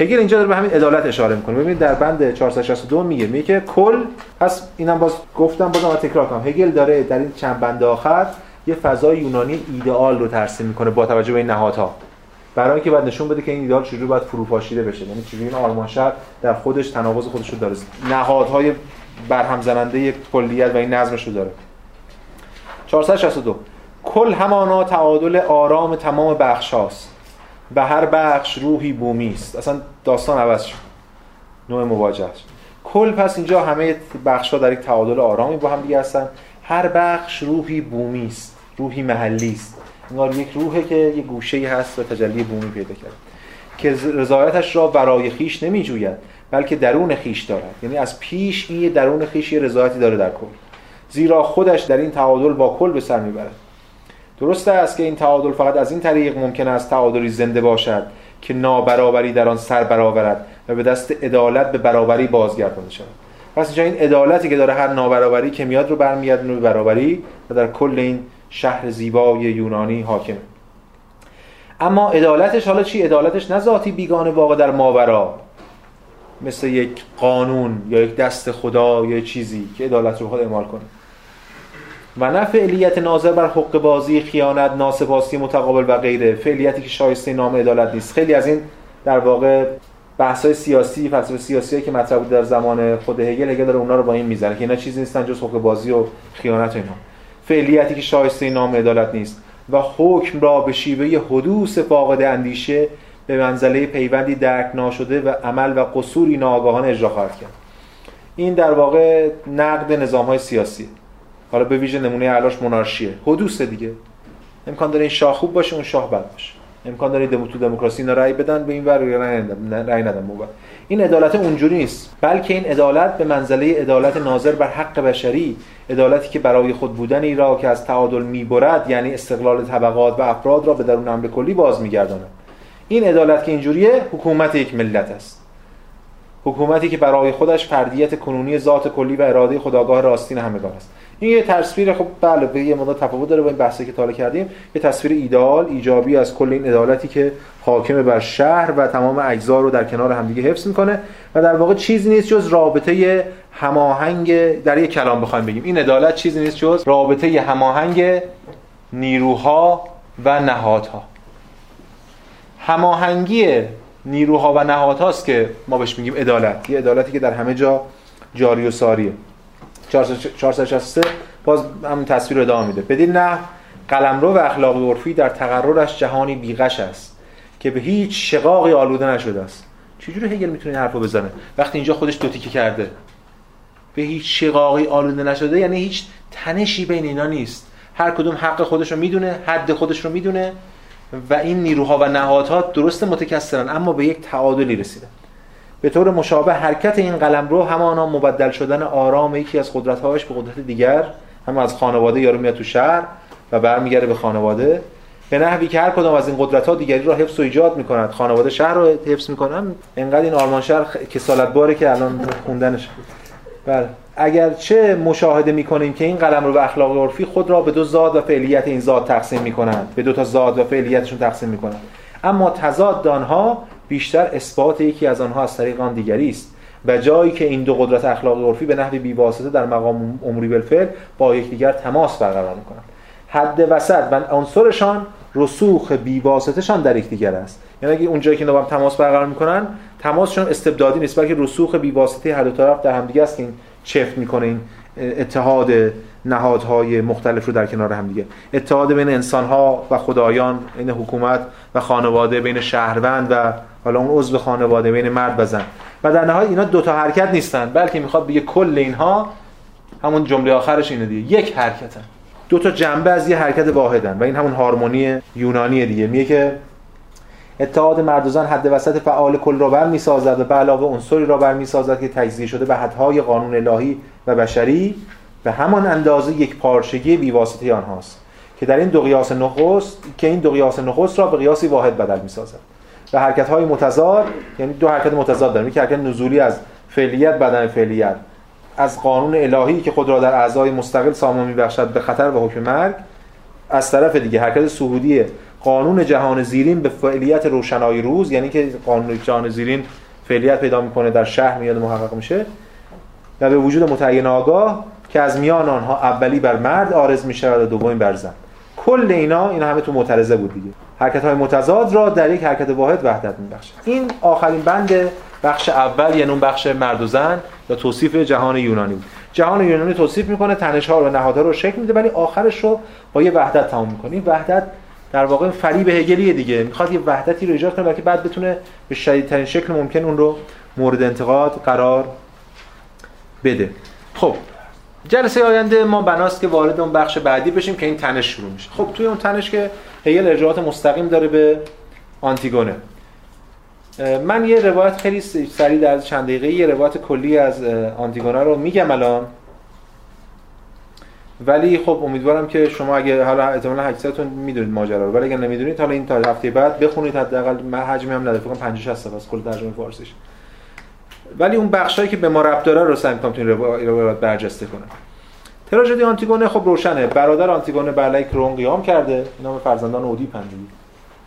هگل اینجا داره به همین عدالت اشاره میکنه. ببینید در بند چهارصد و شصت و دو میگه میگه که کل هست. اینم باز گفتم، بازم تکرار کنم، هگل داره در این چند بند آخر یه فضای یونانی ایدئال رو ترسیم میکنه با توجه به این نهادها، برای اینکه بعد نشون بده که این ایدئال چجوری باید فروپاشیده بشه، یعنی چجوری این آرمان شهر در خودش تناقض خودش رو داره، نهادهای برهم زننده کلیت و این نظمش رو داره. چهارصد و شصت و دو کل همانا تعادل آرام تمام بخش‌هاست، به هر بخش روحی بومی است. اصلا داستان عوض شد، نوع مواجهه شد. کل پس اینجا همه بخش‌ها در یک تعادل آرامی با هم دیگه هستن، هر بخش روحی بومی است، روحی محلی است. انگار یک روحه که یک گوشه‌ای هست و تجلی بومی پیدا کرد که رضایتش را برای خیش نمی‌جوید بلکه درون خیش دارد. یعنی از پیش این درون خیش یه رضایتی داره در کل، زیرا خودش در این تعادل با کل به سر می‌برد. درست است که این تعادل فقط از این طریق ممکن است تعادلی زنده باشد که نابرابری در آن سر برآورد و به دست عدالت به برابری بازگردانده شود. پس اینجا این عدالتی که داره هر نابرابری که میاد رو برمیگردونه به برابری و در کل این شهر زیبای یونانی حاکمه. اما عدالتش حالا چی؟ عدالتش نه ذاتی بیگانه واقع در ماورا مثل یک قانون یا یک دست خدا یا چیزی که عدالت رو بخواد اعمال کنه، و نه فعلیت ناظر بر حق بازی، خیانت، ناسپاسی متقابل و غیره، فعلیتی که شایسته نام عدالت نیست. خیلی از این در واقع بحث‌های سیاسی، فلسفه سیاسیه که مطرح بود در زمان خود هگل، هگل داره اونا رو با این میزنه که اینا چیزی نیستن جز حق بازی و خیانت و اینا. فعلیتی که شایسته نام عدالت نیست و حکم را به شیوه حدوث فاقد اندیشه به منزله پیوندی درک ناشده و عمل و قصوری ناآگاهانه اجرا خواهد کرد. این در واقع نقد نظام‌های سیاسی، حالا به ویژه نمونه علاش مونارشیه، حدوث دیگه. امکان داره این شاه خوب باشه اون شاه بد باشه، امکان داره دموکراسی دموکراسی اینا رأی بدن به این ور یا رأی ندن. این عدالت اونجوری نیست، بلکه این عدالت به منزله عدالت ناظر بر حق بشری، عدالتی که برای خود بودنی را که از تعادل میبرد، یعنی استقلال طبقات و افراد را به درون امر کلی باز میگرداند. این عدالت که اینجوریه حکومت یک ملت است، حکومتی که برای خودش فردیت کنونی ذات کلی و اراده خودآگاه راستین همگان است. این یه تصویر، خب بله به یه مقدار تفاوت داره با این بحثی که تا حالا کردیم، یه تصویر ایدئال ایجابی از کل این عدالتی که حاکم بر شهر و تمام اجزا رو در کنار همدیگه حفظ میکنه و در واقع چیزی نیست جز رابطه هماهنگ، در یک کلام بخوایم بگیم این عدالت چیزی نیست جز رابطه هماهنگ نیروها و نهادها. هماهنگی نیروها و نهادهاست که ما بهش میگیم عدالت، یه عدالتی که در همه جا جاری و ساریه. چهارصد و شصت و سه باز همون تصویر رو ادامه میده. بدین نه قلمرو و اخلاق عرفی در تقررش جهانی بیغش است که به هیچ شقاقی آلوده نشده است. چجوری هگل میتونه این حرفو بزنه وقتی اینجا خودش دو تیکه کرده؟ به هیچ شقاقی آلوده نشده یعنی هیچ تنشی بین اینا نیست، هر کدوم حق خودش رو میدونه، حد خودش رو میدونه و این نیروها و نهادها درست متکثرن اما به یک تعادلی رسیدن. به طور مشابه حرکت این قلمرو همانا مبدل شدن آرام یکی از قدرت‌هاش به قدرت دیگر، هم از خانواده یارو میاد تو شهر و برمیگره به خانواده، به نحوی که هر کدام از این قدرت‌ها دیگری را حفظ و ایجاد می‌کنند. خانواده شهر رو حفظ می‌کنن. انقدر این آرمان شهر کسالت‌باره که الان خوندنش. بله، اگرچه مشاهده می‌کنیم که این قلمرو و اخلاق عرفی خود را به دو زاد و فعلیت این زاد تقسیم می‌کنند، به دو تا زاد و فعلیتشون تقسیم می‌کنند، اما تضاد آنها بیشتر اثبات یکی از آنها از طریق آن دیگری است و جایی که این دو قدرت اخلاق عرفی به نحوی بی‌واسطه در مقام امری بالفعل با یکدیگر تماس برقرار می‌کنند. حد وسط و عنصرشان رسوخ بی‌واسطه‌شان در یکدیگر است. یعنی اگه اون جایی که اینا با هم تماس برقرار می‌کنن، تماسشون استبدادی نیست بلکه رسوخ بی‌واسطه هر دو طرف در همدیگه است که این چفت می‌کنه، این اتحاد نهادهای مختلف رو در کنار هم دیگه، اتحاد بین انسان‌ها و خدایان، بین حکومت و خانواده، بین شهروند و حالا اون عضو خانواده، بین مرد و زن. و در نهایت اینا دو تا حرکت نیستن بلکه میخواد بگه کل اینها، همون جمله آخرش اینه دیگه، یک حرکتن، دو تا جنبه از یه حرکت واحدن و این همون هارمونی یونانی دیگه. میگه که اتحاد مرد و زن حد وسط فعال کل را برمی‌سازد و به علاوه عنصری را برمی‌سازد که تجزیه شده به حدهای قانون الهی و بشری به همان اندازه یک پارچگی بی‌واسطه آنهاست که در این دو قیاس نخست که این دو قیاس نخست را به قیاسی واحد بدل می‌سازد و حرکت‌های متضاد، یعنی دو حرکت متضاد داریم، یک حرکت نزولی از فعلیت بدن فعلیت از قانون الهی که خود را در اعضای مستقل سامان می‌بخشد به خطر و حکم مرگ، از طرف دیگه حرکت صعودی قانون جهان زیرین به فعلیت روشنایی روز، یعنی که قانون جهان زیرین فعلیت پیدا می‌کنه در شهر میاد محقق میشه و به وجود متعین آگاه که از میان آنها اولی بر مرد عارض می‌شود و دومی بر زن. کل اینا اینا همه تو معترضه بود دیگه. حرکت‌های متضاد را در یک حرکت واحد وحدت می‌بخشد. این آخرین بند بخش اول، یعنی اون بخش مرد و زن یا توصیف جهان یونانی بود. جهان یونانی توصیف می‌کنه، تنش‌ها و نهادها رو شکل میده ولی آخرش رو با یه وحدت تمام می‌کنه. این وحدت در واقع فریب هگلیه دیگه، میخواد یه وحدتی رو ایجاد کنه که بعد بتونه به شدیدترین شکل ممکن اون رو مورد انتقاد قرار بده. خب جلسه آینده ما بناست که وارد اون بخش بعدی بشیم که این تنش شروع میشه. خب توی اون تنش که هگل ارجاعات مستقیم داره به آنتیگونه، من یه روایت خیلی سریع در چند دقیقه یه روایت کلی از آنتیگونه رو میگم الان، ولی خب امیدوارم که شما اگه حالا احتمالاً اکثرتون میدونید ماجرا رو، ولی اگه نمیدونید حالا این تا هفته بعد بخونید، حداقل من حجمی هم نداره، فکر کنم پنجاه شصت صفحه است کل ترجمه فارسیش، ولی اون بخشایی که به ما ربط داره رو سعی می‌کنم تو این روایت برجسته کنم. تراژدی آنتیگونه خب روشنه، برادر آنتیگونه بر علیه کرون قیام کرده، اینا هم فرزندان اودیپن دیگه،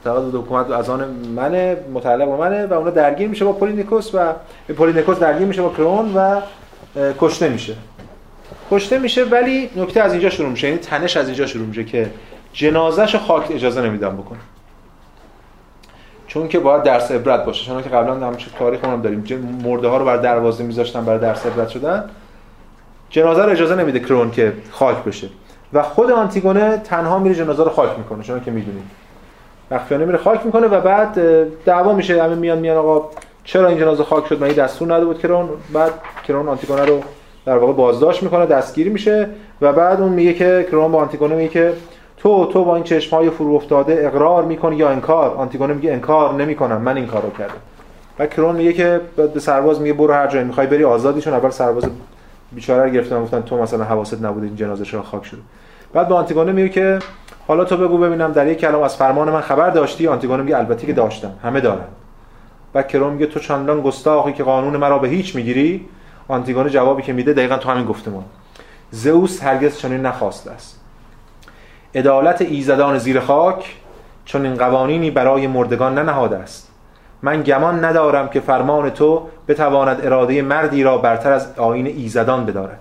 تعداد حکومت از آن منه، متعلق به منه و اونا درگیر میشه با پولینیکوس و پولینیکوس درگیر میشه با کرون و کشته میشه. کشته میشه ولی نکته از اینجا شروع میشه، یعنی تنش از اینجا شروع میشه که جنازه‌ش خاک اجازه نمیدن بکنه چون که باید درس عبرت باشه، چون که قبلا هم چه تاریخمون داریم مرده ها رو بر دروازه میذاشتن برای درس عبرت شدن، جنازه رو اجازه نمیده کرون که خاک بشه و خود آنتیگونه تنها میره جنازه رو خاک میکنه، چون که میدونید مخفیانه میره خاک میکنه و بعد دعوا میشه، همه میان میان آقا چرا این جنازه خاک شد، مگه دستور نده بود کرون؟ بعد کرون آنتیگونه رو در واقع بازداشت میکنه، دستگیری میشه و بعد اون میگه که کرون با آنتیگونه میگه که تو تو با این چشم‌های فرو افتاده اقرار میکنی یا انکار؟ آنتیگونه میگه انکار نمیکنم، من این کارو کردم. و کرون میگه که به سرباز میگه برو هر جایی میخوای بری آزادیشون، اول سرباز بیچاره رو گرفتن گفتن تو مثلا حواست نبود این جنازه‌ش خاک شده. بعد به آنتیگونه میگه که حالا تو بگو ببینم در یک کلام از فرمان من خبر داشتی؟ آنتیگونه میگه البته که داشتم، همه دارن. بعد کرون میگه تو چندان گستاخی که قانون مرا به هیچ میگیری؟ آنتیگونه جوابی که میده دقیقاً تو همین گفتمان. زئوس هرگز چنین نخواسته است. عدالت ایزدان زیر خاک چون این قوانینی برای مردگان ننهاده است. من گمان ندارم که فرمان تو بتواند اراده مردی را برتر از آیین ایزدان بدارد،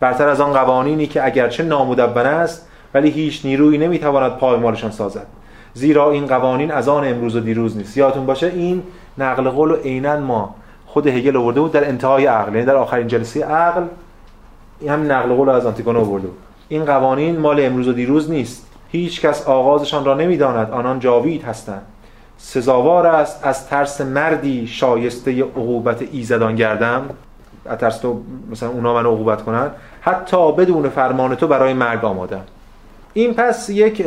برتر از آن قوانینی که اگرچه نامدون است ولی هیچ نیرویی نمیتواند پایمالشان سازد، زیرا این قوانین از آن امروز و دیروز نیست. یادتون باشه این نقل قول عیناً ما خود هگل آورده بود در انتهای عقل، یعنی در آخرین جلسه عقل هم نقل قول از آنتیگونه آورده بود. این قوانین مال امروز و دیروز نیست، هیچ کس آغازشان را نمیداند، آنان جاوید هستند. سزاوار است از ترس مردی شایسته عقوبت ایزدان گردم، از ترس تو مثلا اونا منو عقوبت کنن، حتی بدون فرمان تو برای مرگ آمادم. این پس یک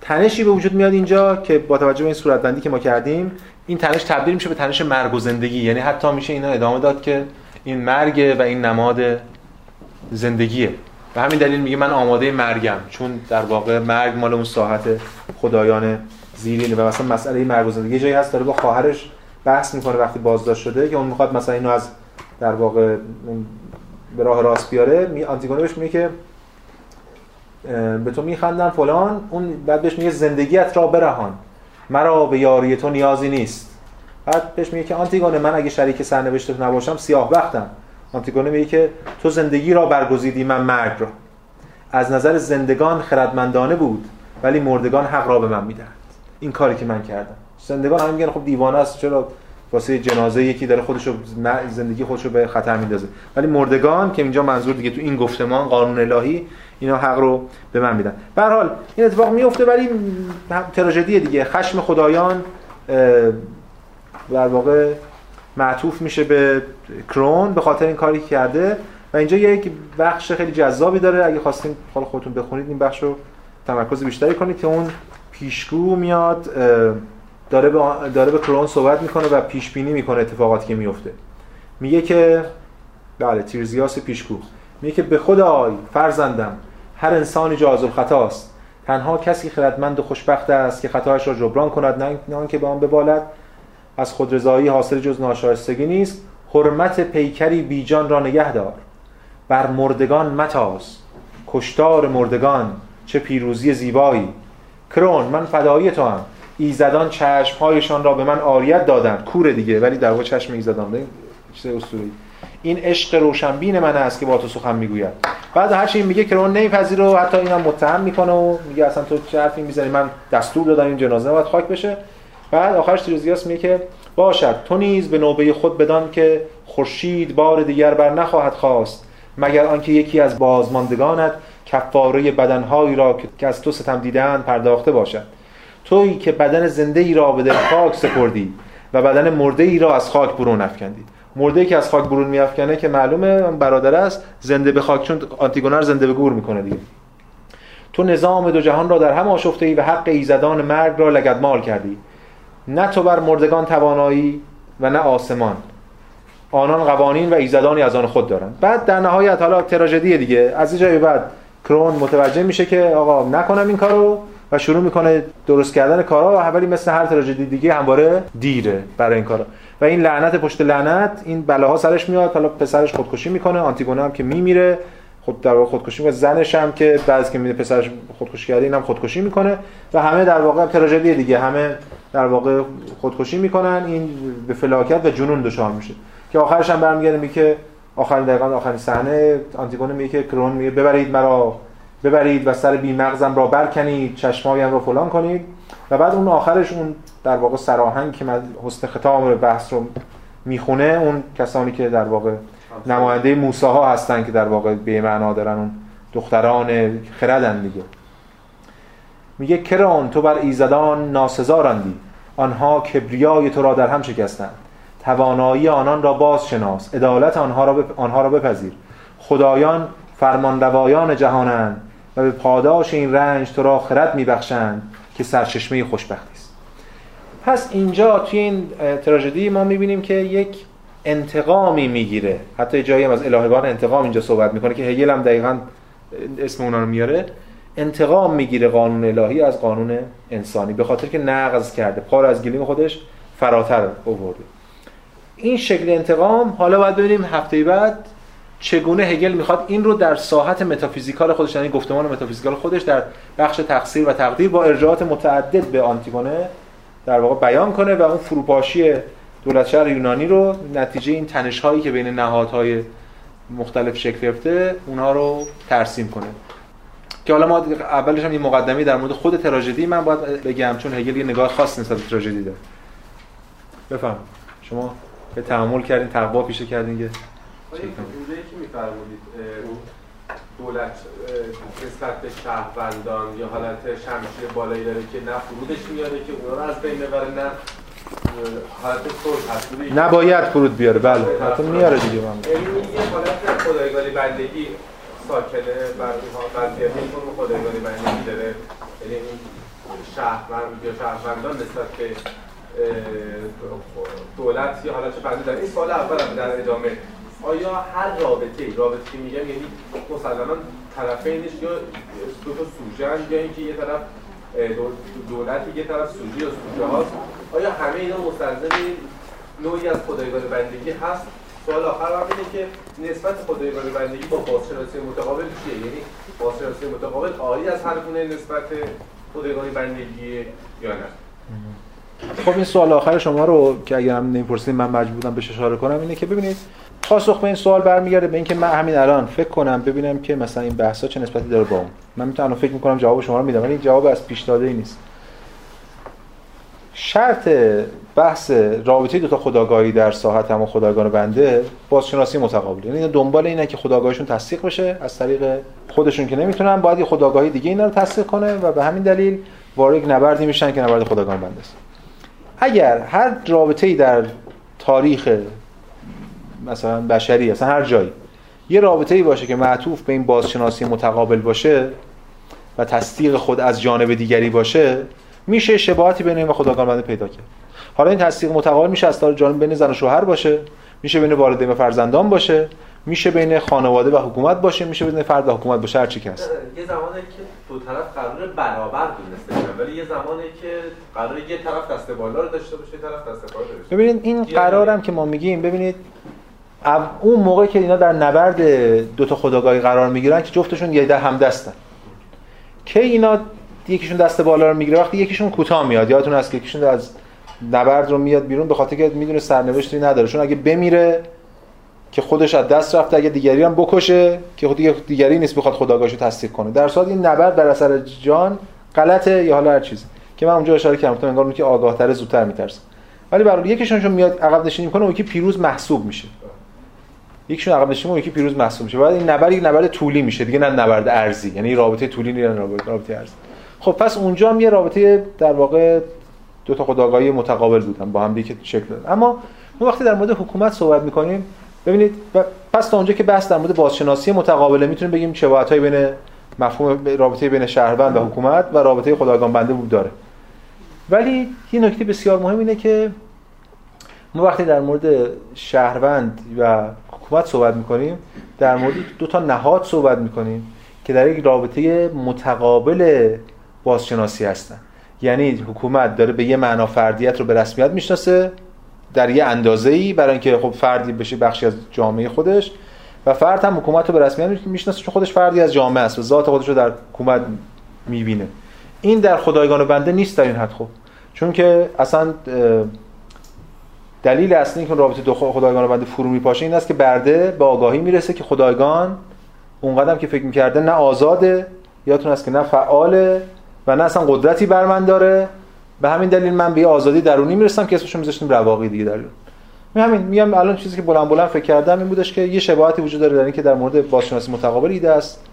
تنشی به وجود میاد اینجا که با توجه به این صورتبندی که ما کردیم این تنش تبدیل میشه به تنش مرگ و زندگی، یعنی حتی میشه اینا ادامه داد که این مرگ و این نماد زندگیه. به همین دلیل میگه من آماده مرگم، چون در واقع مرگ مال اون ساحت خدایان زیرینه. و مثلا مسئله مرگ و زندگی جایی هست داره با خواهرش بحث میکنه وقتی بازداشت شده که اون میخواد مثلا اینو از در واقع به راه راست بیاره، می آنتیگونه بهش میگه که به تو میخندم فلان، اون بعد بهش میگه زندگیت را برهان، مرا به یاری تو نیازی نیست. بعد بهش میگه که آنتیگونه من اگه شریک سرنوشت تو نباشم سیاه بختم. آنتیگونه میگه که تو زندگی را برگزیدی من مرگ را، از نظر زندگان خردمندانه بود ولی مردگان حق را به من میدهند. این کاری که من کردم. زندگان هم میگن خب دیوانه است، چرا واسه جنازه یکی داره خودشو زندگی خودشو به خطر میندازه، ولی مردگان که اینجا منظور دیگه تو این گفتمان قانون الهی اینا حق رو به من میدن. به هر حال این اتفاق میفته ولی تراژدی دیگه، خشم خدایان در واقع معطوف میشه به کرون به خاطر این کاری که کرده و اینجا یک بخش خیلی جذابی داره. اگه خواستین حالا خودتون بخونید این بخش رو تمرکز بیشتری کنید که اون پیشگو میاد داره به داره به کرون صحبت میکنه و پیش بینی میکنه اتفاقاتی که میفته. میگه که بله تیرزیاس پیشگو میگه که به خدای فرزندم هر انسانی جاذب خطاست، تنها کسی خردمند و خوشبخت است که خطایش را جبران کند نه آنکه به آن ببالد. از خودرضایی حاصل جز ناشایستگی نیست. حرمت پیکری بیجان را نگه دار، بر مردگان متاز، کشتار مردگان چه پیروزی زیبایی. کرون من فدای تو هم، ایزدان چشمهایشان را به من عاریت دادند. کوره دیگه ولی در واقع چشم ایزدان ده چه اسطوره‌ای. این عشق روشنبین من است که با تو سخن میگوید. بعد هر چی میگه کرون نمیپذیره و حتی اینم متهم میکنه و میگه اصلا تو چه حرفی میزنی، من دستور دادم این جنازه باید خاک بشه. بعد آخرش تیرزیاس میگه که باشد تو نیز به نوبه خود بدان که خورشید بار دیگر بر نخواهد خواست مگر آنکه یکی از بازماندگانت کفاره بدنهایی را که از تو ستم دیدند پرداخته باشد. تویی که بدن زنده‌ای را به دل خاک سپردی و بدن مرده‌ای را از خاک برون افکندی. مرده‌ای که از خاک برون میافکنه که معلومه برادر است، زنده به خاک چون آنتیگونه رو زنده به گور میکنه دیگه. تو نظام دو جهان را در هم آشفته‌ای و حق ایزدان مرگ را لگدمال کردی. نه تو بر مردگان توانایی و نه آسمان، آنان قوانین و ایزدانی از آن خود دارند. بعد در نهایت حالا تراژدی دیگه، از اینجای بعد کرون متوجه میشه که آقا نکنم این کارو و شروع میکنه درست کردن کارا، ولی مثل هر تراژدی دیگه همواره دیره برای این کارا و این لعنت پشت لعنت، این بلاها سرش میاد. حالا پسرش خودکشی میکنه، آنتیگونه هم که میمیره، خود در واقع خودکشی میکنه، زنش هم که بعضی که میبینه پسرش خودکشی کرده اینم خودکشی میکنه و همه در واقع تراژدی دیگه، همه در واقع خودکشی میکنن، این به فلاکت و جنون دچار میشه که آخرش هم برمیگرده میگه که آخرین دقیقاً آخرین صحنه آنتیگونه میگه که کرون میگه ببرید مرا، ببرید و سر بی مغزم را برکنید، چشمایم را فلان کنید. و بعد اون آخرش اون در واقع سراهنگ که حسن ختام بحث رو میخونه، اون کسانی که در واقع نماینده موسی ها هستن که در واقع به معنا دارن، اون دختران خردن دیگه، میگه کرون تو بر ایزدان ناسزارندی، آنها کبریای تو را در هم شکستند، توانایی آنان را باز شناس، عدالت آنها را بپ... آنها را بپذیر. خدایان فرمانروایان جهانند و به پاداش این رنج تو را خرد میبخشند که سرچشمه خوشبختی است. پس اینجا توی این تراژدی ما میبینیم که یک انتقامی میگیره، حتی جایی هم از الهگان انتقام اینجا صحبت میکنه که هگل هم دقیقاً اسم اونا رو میاره. انتقام میگیره قانون الهی از قانون انسانی به خاطر که نقض کرده، پا از گلیم خودش فراتر آورده. این شکل انتقام حالا باید ببینیم هفته بعد چگونه هگل میخواد این رو در ساحت متافیزیکال خودش، یعنی گفتمان متافیزیکال خودش در بخش تقصیر و تقدیر با ارجاعات متعدد به آنتیگونه در واقع بیان کنه و اون فروپاشی دولتشهر یونانی رو نتیجه این تنش‌هایی که بین نهادهای مختلف شکل گرفته اونها رو ترسیم کنه. که حالا ما اولش هم یه مقدمه در مورد خود تراژدی من باید بگم، چون هگل یه نگاه خاص نسبت به تراژدی داره. بفهم شما به تأمل کردین، تقوا پیشه کردین که اونجایی که می‌فرمودید دولت نسبت به شهروندان یا حالت شمشیر بالایی داره که نه فرودش میاره که اونا رو از بین ببره، نه حالت فرود، نباید فرود بیاره، بله حتی میاره دیگه. من یه حالت خدایگانی بندگی ساکنه برمی‌ها، یعنی اون خدایگانی بندگی داره، یعنی این شهروند یا شهروندان نسبت به دولت یا حالت بندگی داره. این سوال اولم در ادامه، آیا هر رابطه ای رابطه که میگم یعنی مسلماً طرفینش یا دو تا سوژه، یا اینکه یه طرف دولتی یه طرف سوژه یا سوژه هاست، آیا همه اینا مستلزم نوعی از خدایگان بندگی هست؟ سوال آخر هم اینه که نسبت خدایگان بندگی با بازشناسی متقابل چیه؟ یعنی بازشناسی متقابل آری از هر گونه نسبت خدایگان بندگی یا نه؟ خب این سوال آخر شما رو که اگر هم نمی‌پرسید من مجبورم بهش اشاره کنم، اینه که ببینید پاسخ به این سوال برمیگرده به اینکه من همین الان فکر کنم ببینم که مثلا این بحثا چه نسبتی داره با اون. من میتونم فکر میکنم جواب شما رو میدم، ولی جواب از پیش داده ای نیست. شرط بحث رابطه دو تا خودآگاهی در ساحت هم خودآگاهانه بنده بازشناسی متقابل، یعنی دنبال اینه که خودآگاهیشون تصدیق بشه از طریق خودشون که نمیتونن، باید یه خودآگاهی دیگه اینا رو تصدیق کنه و به همین دلیل وارد نبردی میشن که نبرد خودآگاهانه بنده است. اگر هر رابطه‌ای در تاریخ مثلا بشری، اصلا هر جایی یه رابطه‌ای باشه که معطوف به این بازشناسی متقابل باشه و تصدیق خود از جانب دیگری باشه، میشه شباهتی بین این و خدایگان بنده پیدا کرد. حالا این تصدیق متقابل میشه از طرف جانب بین زن و شوهر باشه، میشه بین والدین و فرزندان باشه، میشه بین خانواده و حکومت باشه، میشه بین فرد و حکومت باشه، هر چی که هست. یه زمانی که دو طرف قرار برابر دونسته بشن، ولی یه زمانی که قرار یه طرف دست بالا رو داشته باشه، طرف دست پایین باشه. ببینید این قرارم که ما میگیم، ببینید اون موقع که اینا در نبرد دو تا خودآگاهی قرار میگیرن که جفتشون یه در هم دستن، که اینا یکیشون دست بالا رو میگیره وقتی یکیشون کوتاه میاد. یادتون هست که یکیشون از نبرد رو میاد بیرون به خاطر که میدونه سرنوشتی نداره، چون اگه بمیره که خودش از دست رفته، اگه دیگری هم بکشه که خود دیگه دیگری نیست بخواد خودآگاهیشو تصدیق کنه. در صورت این نبرد بر اثر جان غلطه یا حالا هر چیزی که من اونجا اشاره کردم، انگار اون که آگاه‌تر زودتر میترسه، ولی برای یکیشونشون میاد عقب نشینی میکنه، اون یکی پیروز محسوب میشه. یکیشون عقب نشینه، اون یکی پیروز محسوب میشه. بعد این نبرد یک نبرد طولی میشه دیگه، نه نبرد ارزی، یعنی رابطه طولی نه رابطه رابطه ارزی. خب پس اونجا هم یه رابطه در واقع دو تا خودآگاهی متقابل بودن با هم دیگه شکل داد. اما ما وقتی در مورد حکومت صحبت میکنیم، ببینید پس تا اونجا که بحث در مورد بازشناسی متقابله، میتونیم بگیم شباهت‌های بین مفهوم رابطه بین شهروند و حکومت و رابطه خودآگاهان بنده وجود داره. ولی یه نکته بسیار مهم اینه که ما وقتی در مورد شهروند و حکومت صحبت میکنیم، در مورد دو تا نهاد صحبت میکنیم که در یک رابطه متقابل بازشناسی هستن. یعنی حکومت داره به یه معنا فردیت رو به رسمیت میشناسه در یه اندازه‌ای، برای اینکه خب فردی بشه بخشی از جامعه خودش، و فرد هم حکومت رو به رسمیت میشناسه چون خودش فردی از جامعه است و ذات خودش رو در حکومت میبینه. این در خدایگان بنده نیست در این حد، خب چون که اصلا دلیل اصلی که رابطه دو خدایگان بنده فرو میپاشه این است که برده به آگاهی میرسه که خدایگان اونقدر که فکر می‌کرده نه آزاده، یادتون هست که نه فعاله و نه اصلا قدرتی بر من داره. به همین دلیل من به آزادی درونی میرسم که اسمش رو میذاشتیم رواقی دیگه. در من همین میگم الان چیزی که بلند بلند فکر کردم این بودش که یه شباهتی وجود داره در اینکه در مورد بازشناسی متقابل ایده است،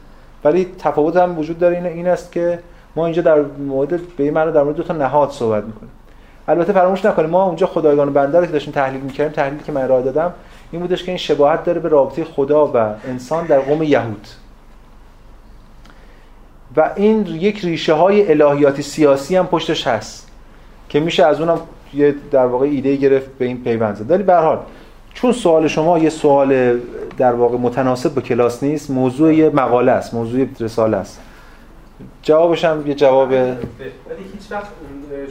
ولی تفاوت هم وجود داره. این این است که ما اینجا در مورد به این معنی در مورد دو تا نهاد صحبت میکنیم. البته فراموش نکنیم ما اونجا خدایگان بنده رو که داشتیم تحلیل میکردیم، تحلیلی که من ارائه دادم این بودش که این شباهت داره به رابطه خدا و انسان در قوم یهود، و این یک ریشه های الهیاتی سیاسی هم پشتش هست که میشه از اونم یه در واقع ایده گرفت به این پیوند زد. ولی به هر حال چون سوال شما یه سوال در واقع متناسب با کلاس نیست، موضوع یه مقاله است، موضوع رساله است. جوابش هم یه جواب ولی هیچ وقت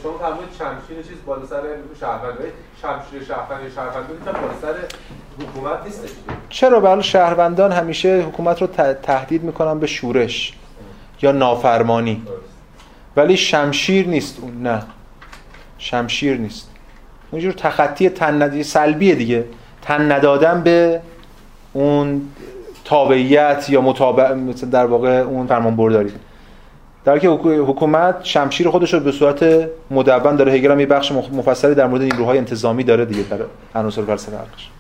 شما فرمودید شمشیر چیز بالا سر شهروندای شمشیر شهروندی شهروندی تا بالا سر حکومت نیست دیگه. چرا؟ بله شهروندان همیشه حکومت رو تهدید میکنن به شورش یا نافرمانی، ولی شمشیر نیست اون. نه شمشیر نیست، اونجور تخطی تن ندی سلبیه دیگه، تن ندادن به اون تابعیت یا مطابق در واقع اون فرمان برداری، در که حکومت شمشیر خودش رو به صورت مدون داره. هگل هم یه بخش مفصلی در مورد نیروهای انتظامی داره دیگه در عناصر فلسفه عقلش.